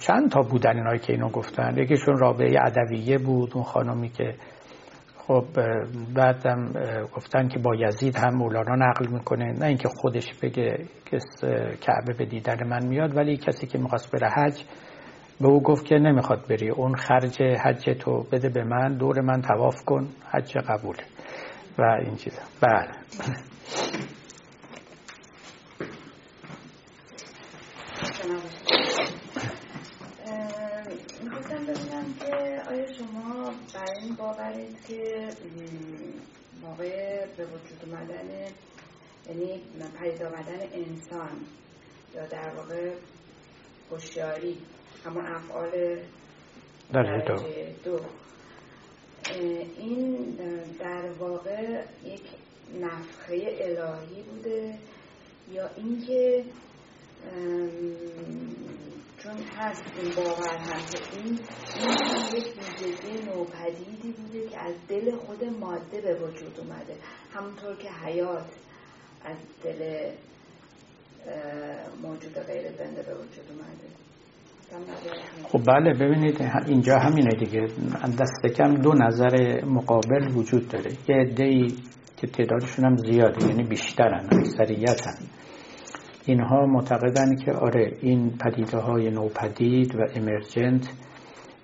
چند تا بودن اینایی که اینو گفتن. یکیشون رابعه عدویه بود، اون خانمی که خب بعد هم گفتن که با یزید هم مولانا نقل میکنه، نه اینکه خودش بگه کس کعبه به دیدن من میاد، ولی کسی که میخواست بره حج به او گفت که نمیخواد بری، اون خرج حج تو بده به من، دور من طواف کن، حج قبول و این چیزا. بله می‌خواستم که آیا شما برای این باورید که واقع به وجود اومدن، یعنی پدید آمدن انسان یا در واقع هوشیاری، همون افعال درجه دو، این در واقع یک نفخه الهی بوده یا اینکه چون هست این باور هست این یک ویژگی نوپدیدی بوده که از دل خود ماده به وجود اومده، همونطور که حیات از دل موجود غیر زنده به وجود اومده. خب بله، ببینید اینجا همینه دیگه، دست کم دو نظر مقابل وجود داره. یه عده‌ای که تعدادشون هم زیاده، یعنی بیشترن، اکثریتن، اینها معتقدن که آره این پدیده‌های نوپدید و امرجنت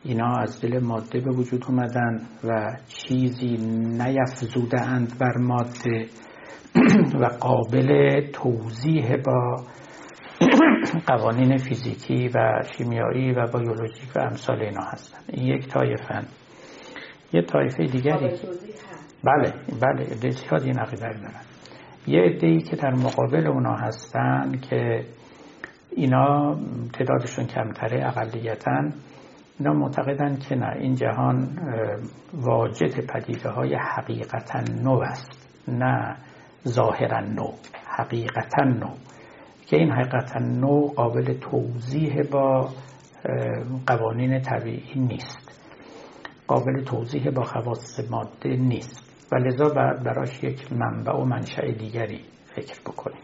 اینا از دل ماده به وجود اومدن و چیزی نیفزوده اند بر ماده و قابل توضیح با قوانین فیزیکی و شیمیایی و بیولوژیک و امثال اینا هستن. این یک طایفه. یه طایفه دیگری بله بله بسیار این عقیده دارن. یه عده‌ای که در مقابل اونا هستن که اینا تعدادشون کمتره، اقلیتاً، اینا معتقدن که نه، این جهان واجد پدیده‌های حقیقتاً نو است، نه ظاهراً نو، حقیقتاً نو، که این حقیقتاً نو قابل توضیح با قوانین طبیعی نیست، قابل توضیح با خواص ماده نیست و لذا براش یک منبع و منشأ دیگری فکر بکنیم.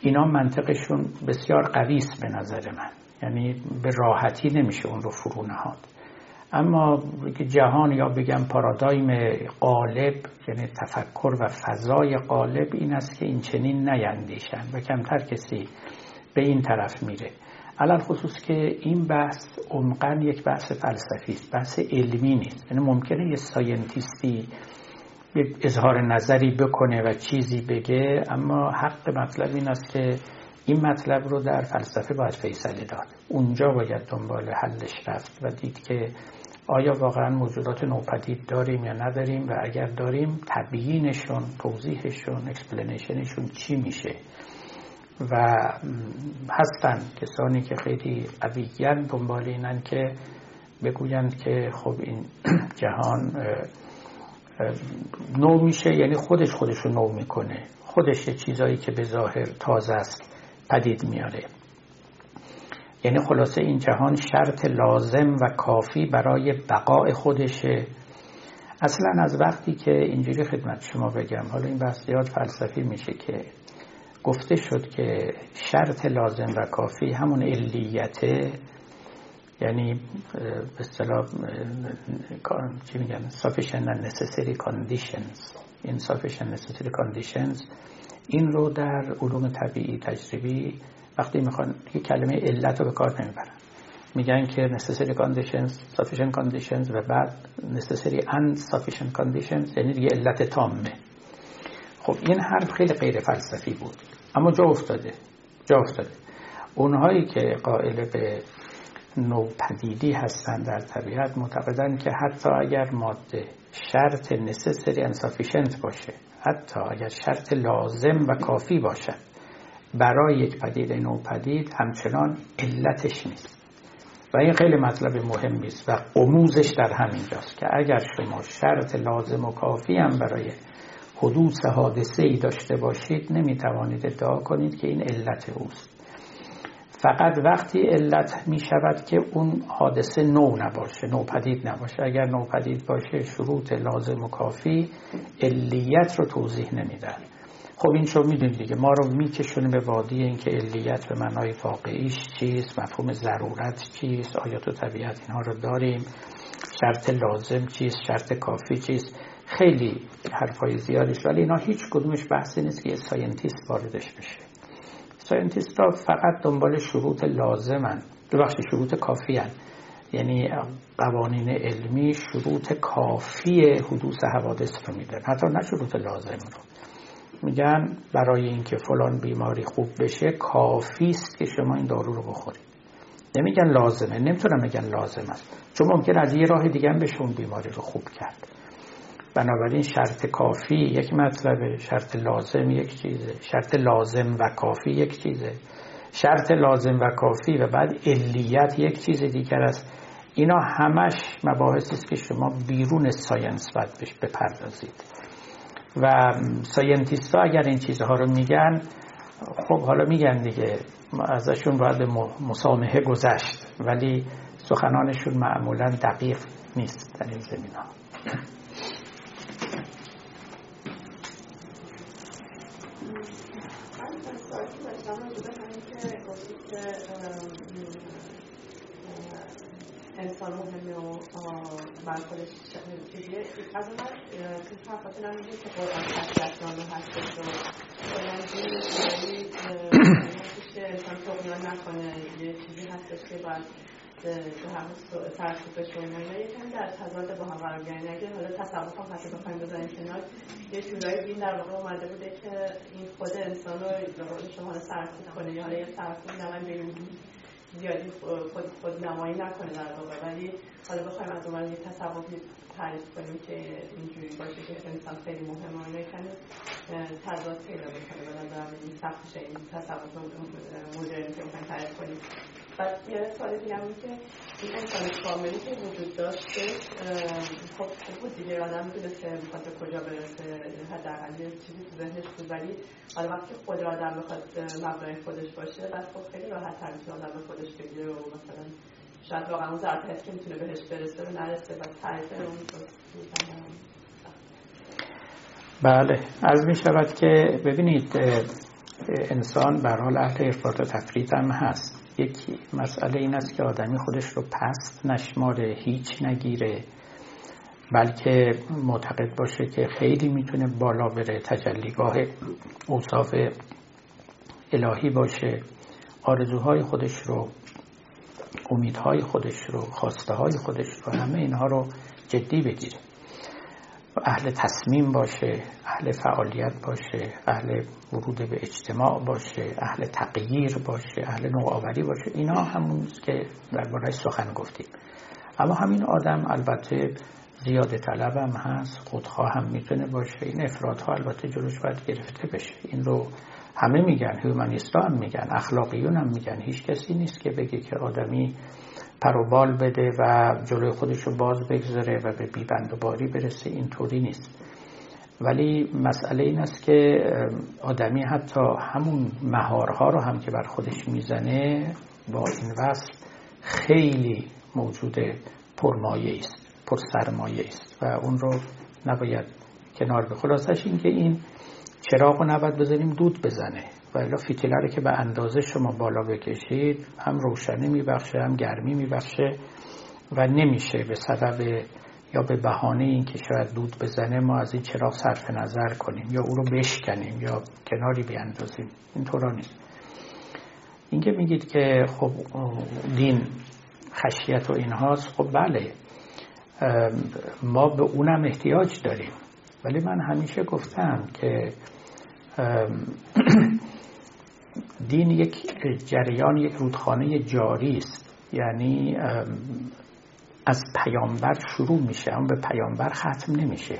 اینا منطقشون بسیار قوی است به نظر من، یعنی به راحتی نمیشه اون رو فرو نهاد. اما جهان یا بگم پارادایم غالب، یعنی تفکر و فضای غالب این است که این چنین نیندیشن و کمتر کسی به این طرف میره. علل خصوص که این بحث عمقاً یک بحث فلسفی است، بحث علمی نیست. یعنی ممکنه یه ساینتیستی اظهار نظری بکنه و چیزی بگه، اما حق مطلب این است که این مطلب رو در فلسفه باید فیصله داد، اونجا باید دنبال حلش رفت و دید که آیا واقعا موجودات نوپدید داریم یا نداریم و اگر داریم تبیینشون، توضیحشون، اکسپلینیشنشون چی میشه. و هستن کسانی که خیلی قویاً دنبال اینن که بگویند که خب این جهان نو میشه، یعنی خودشو نو میکنه، خودش چیزایی که به ظاهر تازه است پدید میاره. یعنی خلاصه این جهان شرط لازم و کافی برای بقای خودشه. اصلا از وقتی که اینجوری خدمت شما بگم، حالا این بحث زیاد فلسفی میشه، که گفته شد که شرط لازم و کافی همون علیته، یعنی به اصطلاح چی میگن، sufficient and necessary conditions. این sufficient and necessary conditions این رو در علوم طبیعی تجربی وقتی میخوان یک کلمه علت رو به کار نمیبرن، میگن که necessary conditions، sufficient conditions و بعد necessary and sufficient conditions، یعنی دیگه علت تامه. خب این حرف خیلی غیر فلسفی بود، اما جا افتاده. اونهایی که قائل به نوپدیدی هستند در طبیعت معتقدن که حتی اگر ماده شرط necessary and sufficient باشه، حتی اگر شرط لازم و کافی باشد برای یک پدیده نوپدید، همچنان علتش نیست. و این خیلی مطلب مهمی است و عموزش در همینجاست که اگر شما شرط لازم و کافی هم برای حدوث حادثه‌ای داشته باشید، نمیتوانید ادعا کنید که این علت اوست. فقط وقتی علت می شود که اون حادثه نو نباشه، نوپدید نباشه. اگر نوپدید باشه، شروط لازم و کافی علیت رو توضیح نمی دن. خب این شو می دونید دیگه، ما رو می کشونه به وادی این که علیت به معنای واقعیش چیست، مفهوم ضرورت چیست، آیات و طبیعت اینها رو داریم، شرط لازم چیست، شرط کافی چیست، خیلی حرفای زیادیش. ولی اینا هیچ کدومش بحثی نیست که یه ساینتیست واردش بشه. ساینتیست ها فقط دنبال شروط لازمن، شروط کافی هن، یعنی قوانین علمی شروط کافی حدوث حوادث رو میدن، حتی نه شروط لازم رو. میگن برای اینکه فلان بیماری خوب بشه کافی است که شما این دارو رو بخورید. نمیگن لازمه، نمیتونم بگن لازم است، چون ممکن از یه راه دیگه هم بهشون بیماری رو خوب کرد. بنابراین شرط کافی یک مطلبه، شرط لازم یک چیزه، شرط لازم و کافی یک چیزه، شرط لازم و کافی و بعد علیت یک چیز دیگر است. اینا همش مباحثی است که شما بیرون ساینس باید بهش بپردازید. و ساینتیست ها اگر این چیزها رو میگن، خب حالا میگن دیگه، ازشون باید مسامحه گذشت، ولی سخنانشون معمولا دقیق نیست در این زمین ها. انسان مهمه و برخورش چیزیه. از اون که حرفاتون هم میگه که قرآن حضرتنامه هستش و قرآن که انسان تقنیان نکنه یه چیزی هستش که باید به همون ترسیبش کنه یکم در تضاد با هم قرار گیرن. اگه حالا تصوف هم حتی بخوایم بزنیم کنار، یه جورای دین در واقع اومده بوده که این خود انسان رو به قول شما سرکوب کنه، یا حالا یه سرکوب نمن به زیادی خود نمایی نکنه در واقع. ولی حالا بخوایم از اون یه تصوفی تعریف کنیم که اینجوری باشه که انسان خیلی مهمانه یکم تضاد پیدا میکنه. به نظرم این سخت میشه این تصوف مدرن که میخوایم تعریف کنیم. بعد یه سوال دیگه هم که این انسان کاملی که وجود داشته خب خوب بود دیگه، آدم میدونسته میخواد به کجا برسه، حداقل یه چیزی تو ذهنش بود. ولی حالا وقتی خود آدم بخواد مبنای خودش باشه، بعد خب خیلی راحت‌تر میشه آدم به خودش بگیره و مثلا شاید واقعا اون ظرفیت که میتونه بهش برسه رو نرسه و تعریف اون میکنم. بله، عرض میشود که ببینید انسان به هر حال اهل افراط و تفریط هم هست. یکی مسئله این است که آدمی خودش رو پست نشماره، هیچ نگیره، بلکه معتقد باشه که خیلی میتونه بالا بره، تجلیگاه اوصاف الهی باشه، آرزوهای خودش رو، امیدهای خودش رو، خواسته های خودش رو، همه اینها رو جدی بگیره، اهل تصمیم باشه، اهل فعالیت باشه، اهل ورود به اجتماع باشه، اهل تغییر باشه، اهل نوآوری باشه. اینا همون که درباره‌اش سخن گفتیم. اما همین آدم البته زیاده طلب هم هست، خودخواه هم میتونه باشه. این افراط‌ها البته جلوش باید گرفته بشه. این رو همه میگن، هیومانیستا هم میگن، اخلاقیون هم میگن. هیچ کسی نیست که بگه که آدمی پروبال بده و جلوی خودش رو باز بگذاره و به بیبند و باری برسه. این طوری نیست. ولی مسئله این است که آدمی حتی همون مهارها رو هم که بر خودش میزنه با این وصف خیلی موجود پرمایه است، پرسرمایه است و اون رو نباید کنار به خلاصش این که این چراغ رو نباید بذاریم دود بزنه و الا فتیله رو که به اندازه شما بالا بکشید هم روشنی میبخشه هم گرمی میبخشه و نمیشه به سبب یا به بهانه این که شاید دود بزنه ما از این چراغ صرف نظر کنیم یا او رو بشکنیم یا کناری بیاندازیم. این طورا نیست. این که میگید که خب دین خشیت و اینهاست، خب بله ما به اونم احتیاج داریم، ولی من همیشه گفتم که دین یک جریان، یک رودخانه جاری است. یعنی از پیامبر شروع میشه، اون به پیامبر ختم نمیشه.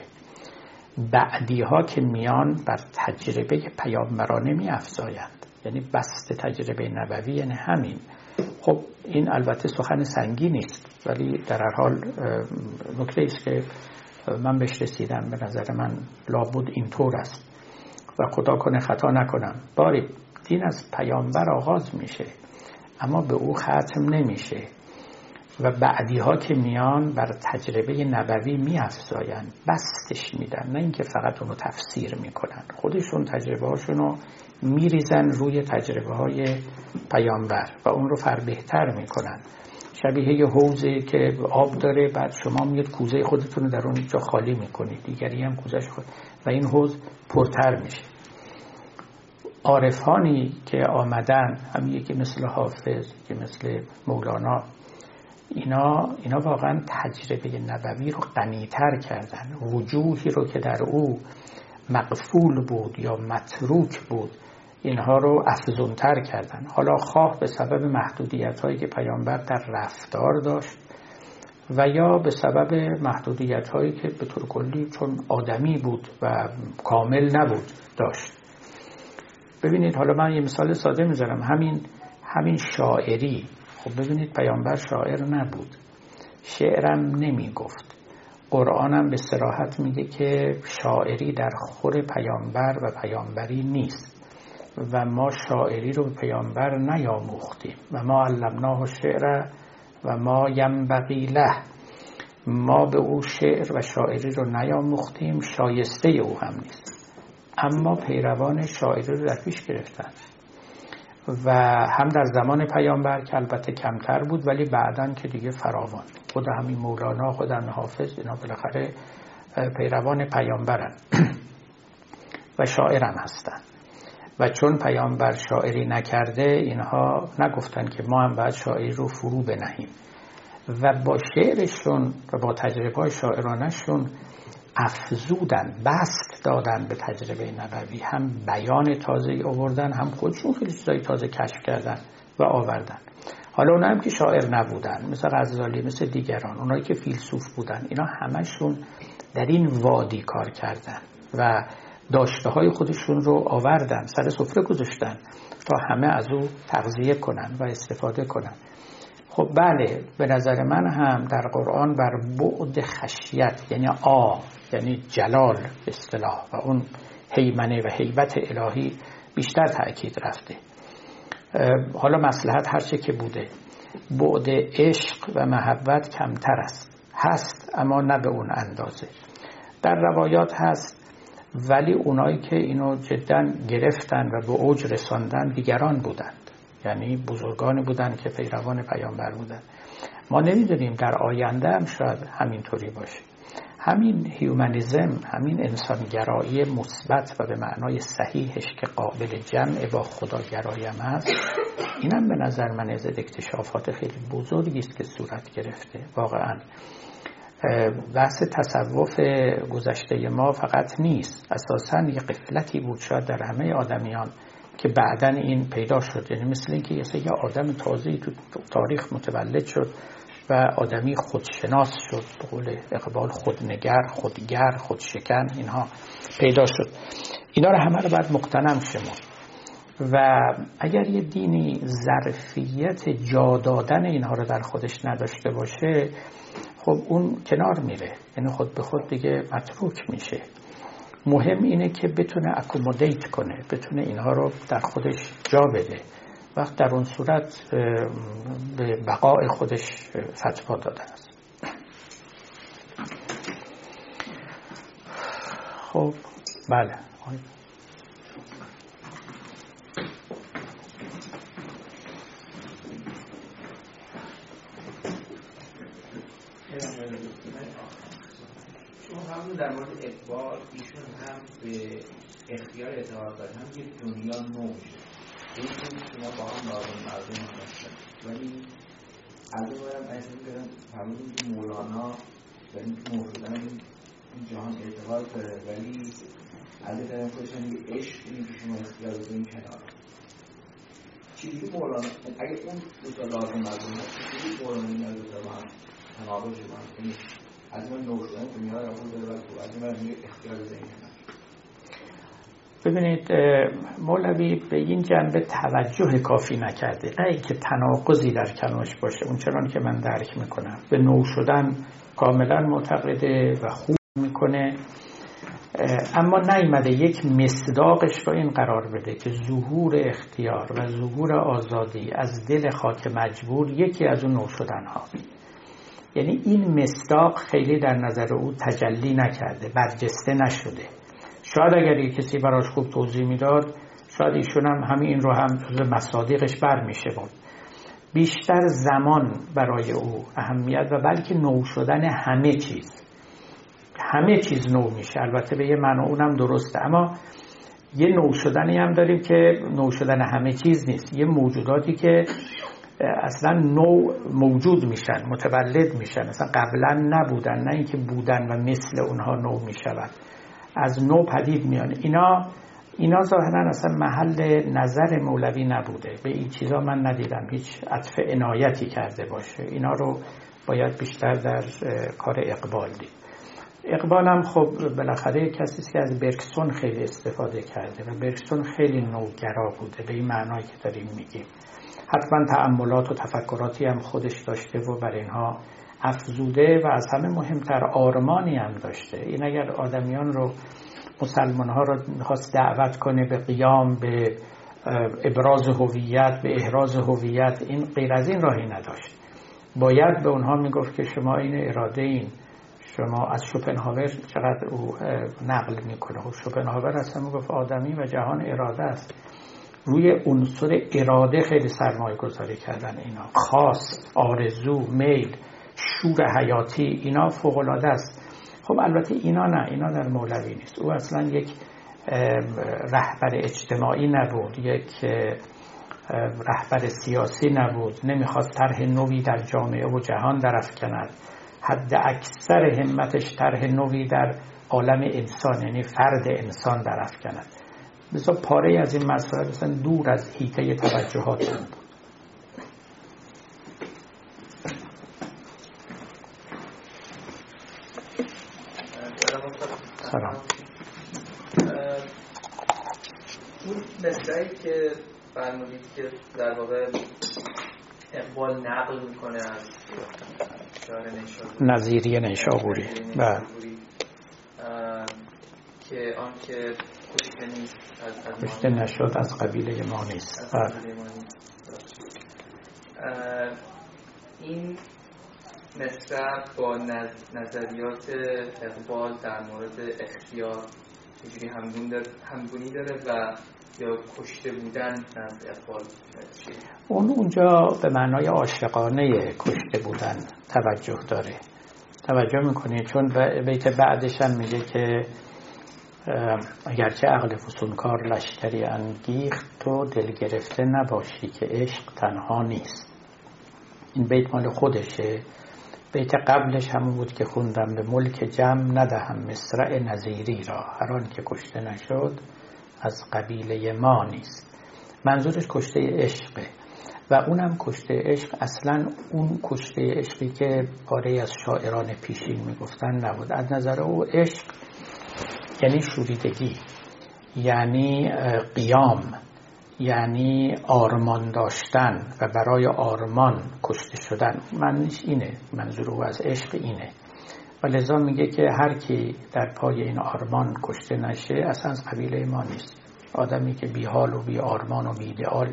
بعدی ها که میان بر تجربه پیامبرانه میافزایند، یعنی بسط تجربه نبوی یعنی همین. خب این البته سخن سنگین نیست، ولی در هر حال نکته است که من بهش رسیدم. به نظر من لابد اینطور است و خدا کنه خطا نکنم. باری دین از پیامبر آغاز میشه اما به او ختم نمیشه و بعدی ها که میان بر تجربه نبوی میافزایند، بستش میدن، نه اینکه فقط اونو تفسیر میکنن. خودشون تجربه هاشونو میریزن روی تجربه های پیامبر و اون رو فربهتر میکنن. شبیه یه حوضی که آب داره، بعد شما میاد کوزه خودتون رو در اون جا خالی میکنید، دیگری هم کوزش خود و این حوض پرتر میشه. عارفانی که آمدن، هم یکی مثل حافظ که مثل مولانا، اینا واقعا تجربه نبوی رو غنی‌تر کردن. وجوهی رو که در او مقفول بود یا متروک بود اینها رو افزونتر کردن. حالا خواه به سبب محدودیت‌هایی که پیامبر در رفتار داشت و یا به سبب محدودیت‌هایی که به طور کلی چون آدمی بود و کامل نبود داشت. ببینید حالا من یه مثال ساده می‌ذارم. همین شاعری. خب ببینید پیامبر شاعر نبود، شعرم نمی گفت، قرآنم به صراحت میگه که شاعری در خور پیامبر و پیامبری نیست و ما شاعری رو به پیامبر نیاموختیم و ما علمناه شعر و ما ینبغی له، ما به او شعر و شاعری رو نیاموختیم، شایسته او هم نیست. اما پیروان شاعری رو در پیش گرفتن و هم در زمان پیامبر که البته کمتر بود ولی بعداً که دیگه فراوان. خود همین مولانا، خود همین حافظ، اینا بالاخره پیروان پیامبرن و شاعران هستن و چون پیامبر شاعری نکرده اینها نگفتن که ما هم باید شاعری رو فرو بنهیم و با شعرشون و با تجربه شاعرانشون افزودن، بسط دادن به تجربه نبوی، هم بیان تازه آوردن، هم خودشون خیلی چیزای تازه کشف کردن و آوردن. حالا اونایی که شاعر نبودن مثل غزالی، مثل دیگران، اونایی که فیلسوف بودن، اینا همشون در این وادی کار کردن و داشته های خودشون رو آوردن، سر سفره گذاشتن تا همه از او تغذیه کنن و استفاده کنن. خب بله، به نظر من هم در قرآن بر بعد خشیت، یعنی یعنی جلال به اصطلاح و اون هیمنه و هیبت الهی بیشتر تأکید رفته. حالا مصلحت هرچه که بوده، بعد عشق و محبت کمتر هست اما نه به اون اندازه. در روایات هست ولی اونایی که اینو جدا گرفتن و به اوج رساندن دیگران بودند، یعنی بزرگان بودند که پیروان پیامبر بودند. ما نمیدونیم در آینده هم شاید همینطوری باشه. همین هیومنیزم، همین انسانگرایی مثبت و به معنای صحیحش که قابل جمع با خداگرایی هم هست، اینم به نظر من از اکتشافات خیلی بزرگی است که صورت گرفته. واقعاً بحث تصوف گذشته ما فقط نیست، اساساً یه قفلتی بود شاید در همه آدمیان که بعداً این پیدا شد. یعنی مثل اینکه یه آدم تازه‌ای تو تاریخ متولد شد و آدمی خودشناس شد، به قول اقبال خودنگر، خودگر، خودشکن، اینها پیدا شد. اینا رو همه رو باید مقتنم شمرد و اگر یه دینی ظرفیت جا دادن اینها رو در خودش نداشته باشه، خب اون کنار میره، یعنی خود به خود دیگه متروک میشه. مهم اینه که بتونه اکومودیت کنه، بتونه اینها رو در خودش جا بده، وقت در اون صورت به بقای خودش فتوا دادن است. خب بله، همون در مورد اقبال ایشون هم به اختیار اعتبار داره، هم یک دنیا نو شد، این شما با هم مردم هستن. ولی از اون برم اجازه می‌دادم همون که مولانا در این که موجودن این جهان اعتبار داره، ولی از این برم خودشان یک عشق این که شما اختیار رو این کنار چیزی که مولانا اگه اون دوتا لازم مردم هست چیزی که مولانا این رو داره هم تنابه شدن از من نوشتن دنیا را خود داره و از من اختیار زنی کنم. ببینید، مولوی به این جنبه توجه کافی نکرده، نه اینکه تناقضی در کلامش باشه، اونچنان که من درک میکنم به نو شدن کاملا معتقده و خوب میکنه، اما نیامده یک مصداقش رو این قرار بده که ظهور اختیار و ظهور آزادی از دل خاک مجبور یکی از اون نو شدن هاست. یعنی این مصداق خیلی در نظر او تجلی نکرده، برجسته نشده. شاید اگر یک کسی براش خوب توضیح میداد، شاید ایشون هم همین رو هم جزو مصادیقش برمیشه بود. بیشتر زمان برای او اهمیت و بلکه نو شدن همه چیز. همه چیز نو میشه، البته به یه معنی اونم درسته، اما یه نو شدنی هم داریم که نو شدن همه چیز نیست. یه موجوداتی که اصلا نو موجود میشن، متولد میشن، اصلا قبلا نبودن، نه اینکه بودن و مثل اونها نو میشن، از نو پدید میان. اینا ظاهرا اصلا محل نظر مولوی نبوده، به این چیزا من ندیدم هیچ عطف عنایتی کرده باشه. اینا رو باید بیشتر در کار اقبال دید. اقبال هم خب بالاخره کسی که از برگسون خیلی استفاده کرده و برگسون خیلی نوگرا بوده به این معنایی که داریم میگیم. حتما تأملات و تفکراتی هم خودش داشته و بر اینها افزوده و از همه مهمتر آرمانی هم داشته. این اگر آدمیان رو، مسلمان‌ها رو خواست دعوت کنه به قیام، به ابراز هویت، به احراز هویت، این غیر از این راهی نداشت. باید به اونها میگفت که شما این اراده این، شما از شپنهاور چقدر او نقل میکنه. شپنهاور اصلا میگفت آدمی و جهان اراده است. روی عنصر اراده خیلی سرمایه گذاری کردن اینا، خواست، آرزو، میل، شور حیاتی، اینا فوق‌العاده است. خب البته اینا نه، اینا در مولوی نیست. او اصلا یک رهبر اجتماعی نبود، یک رهبر سیاسی نبود، نمیخواست طرح نوی در جامعه و جهان درافکند. حد اکثر همتش طرح نوی در عالم انسان، یعنی فرد انسان درافکند. مثلا پاره از این مسائل مثلا دور از حیطه توجهات بود. سلام. مثلی که فرمودید که در واقع اقبال نقل میکنه از نظیری نیشابوری که آن که کشته نشد از قبیله ما نیست. این نسبت با نظریات اقبال در مورد اختیار اینجوری همگونی داره و یا کشته بودن از اقبال چیه؟ اونجا به معنای عاشقانه کشته بودن توجه داره، توجه میکنه، چون بیت بعدش هم میگه که اگرچه عقل فسونکار لشکری انگیخت تو دل گرفته نباشی که عشق تنها نیست. این بیت مال خودشه. بیت قبلش همون بود که خوندم به ملک جم ندهم مصرع نظیری را، هر آن که کشته نشد از قبیله ما نیست. منظورش کشته عشقه و اونم کشته عشق اصلا اون کشته عشقی که پاره از شاعران پیشین میگفتن نبود. از نظر او عشق یعنی شوریدگی، یعنی قیام، یعنی آرمان داشتن و برای آرمان کشته شدن. معنیش اینه، منظور او از عشق اینه و لذا میگه که هر کی در پای این آرمان کشته نشه اصلا از قبیله ما نیست. آدمی که بی حال و بی آرمان و بی ایدئال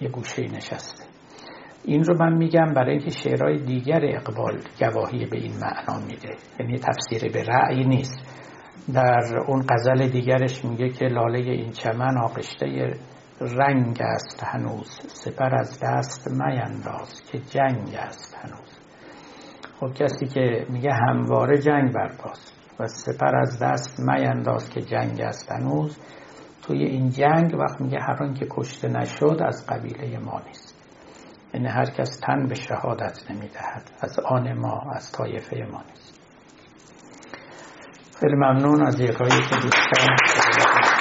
یه گوشه نشسته. این رو من میگم برای اینکه شعرهای دیگر اقبال گواهی به این معنا میده، یعنی تفسیر به رأی نیست. در اون غزل دیگرش میگه که لاله این چمن آغشته رنگ است هنوز، سپر از دست مینداز که جنگ است هنوز. خب کسی که میگه همواره جنگ برپاست و سپر از دست مینداز که جنگ است هنوز، توی این جنگ وقت میگه هر آن که کشته نشد از قبیله ما نیست، یعنی هر کس تن به شهادت نمیدهد از آن ما، از طایفه ما نیست. خیلی ممنون از یکایی که دوستان.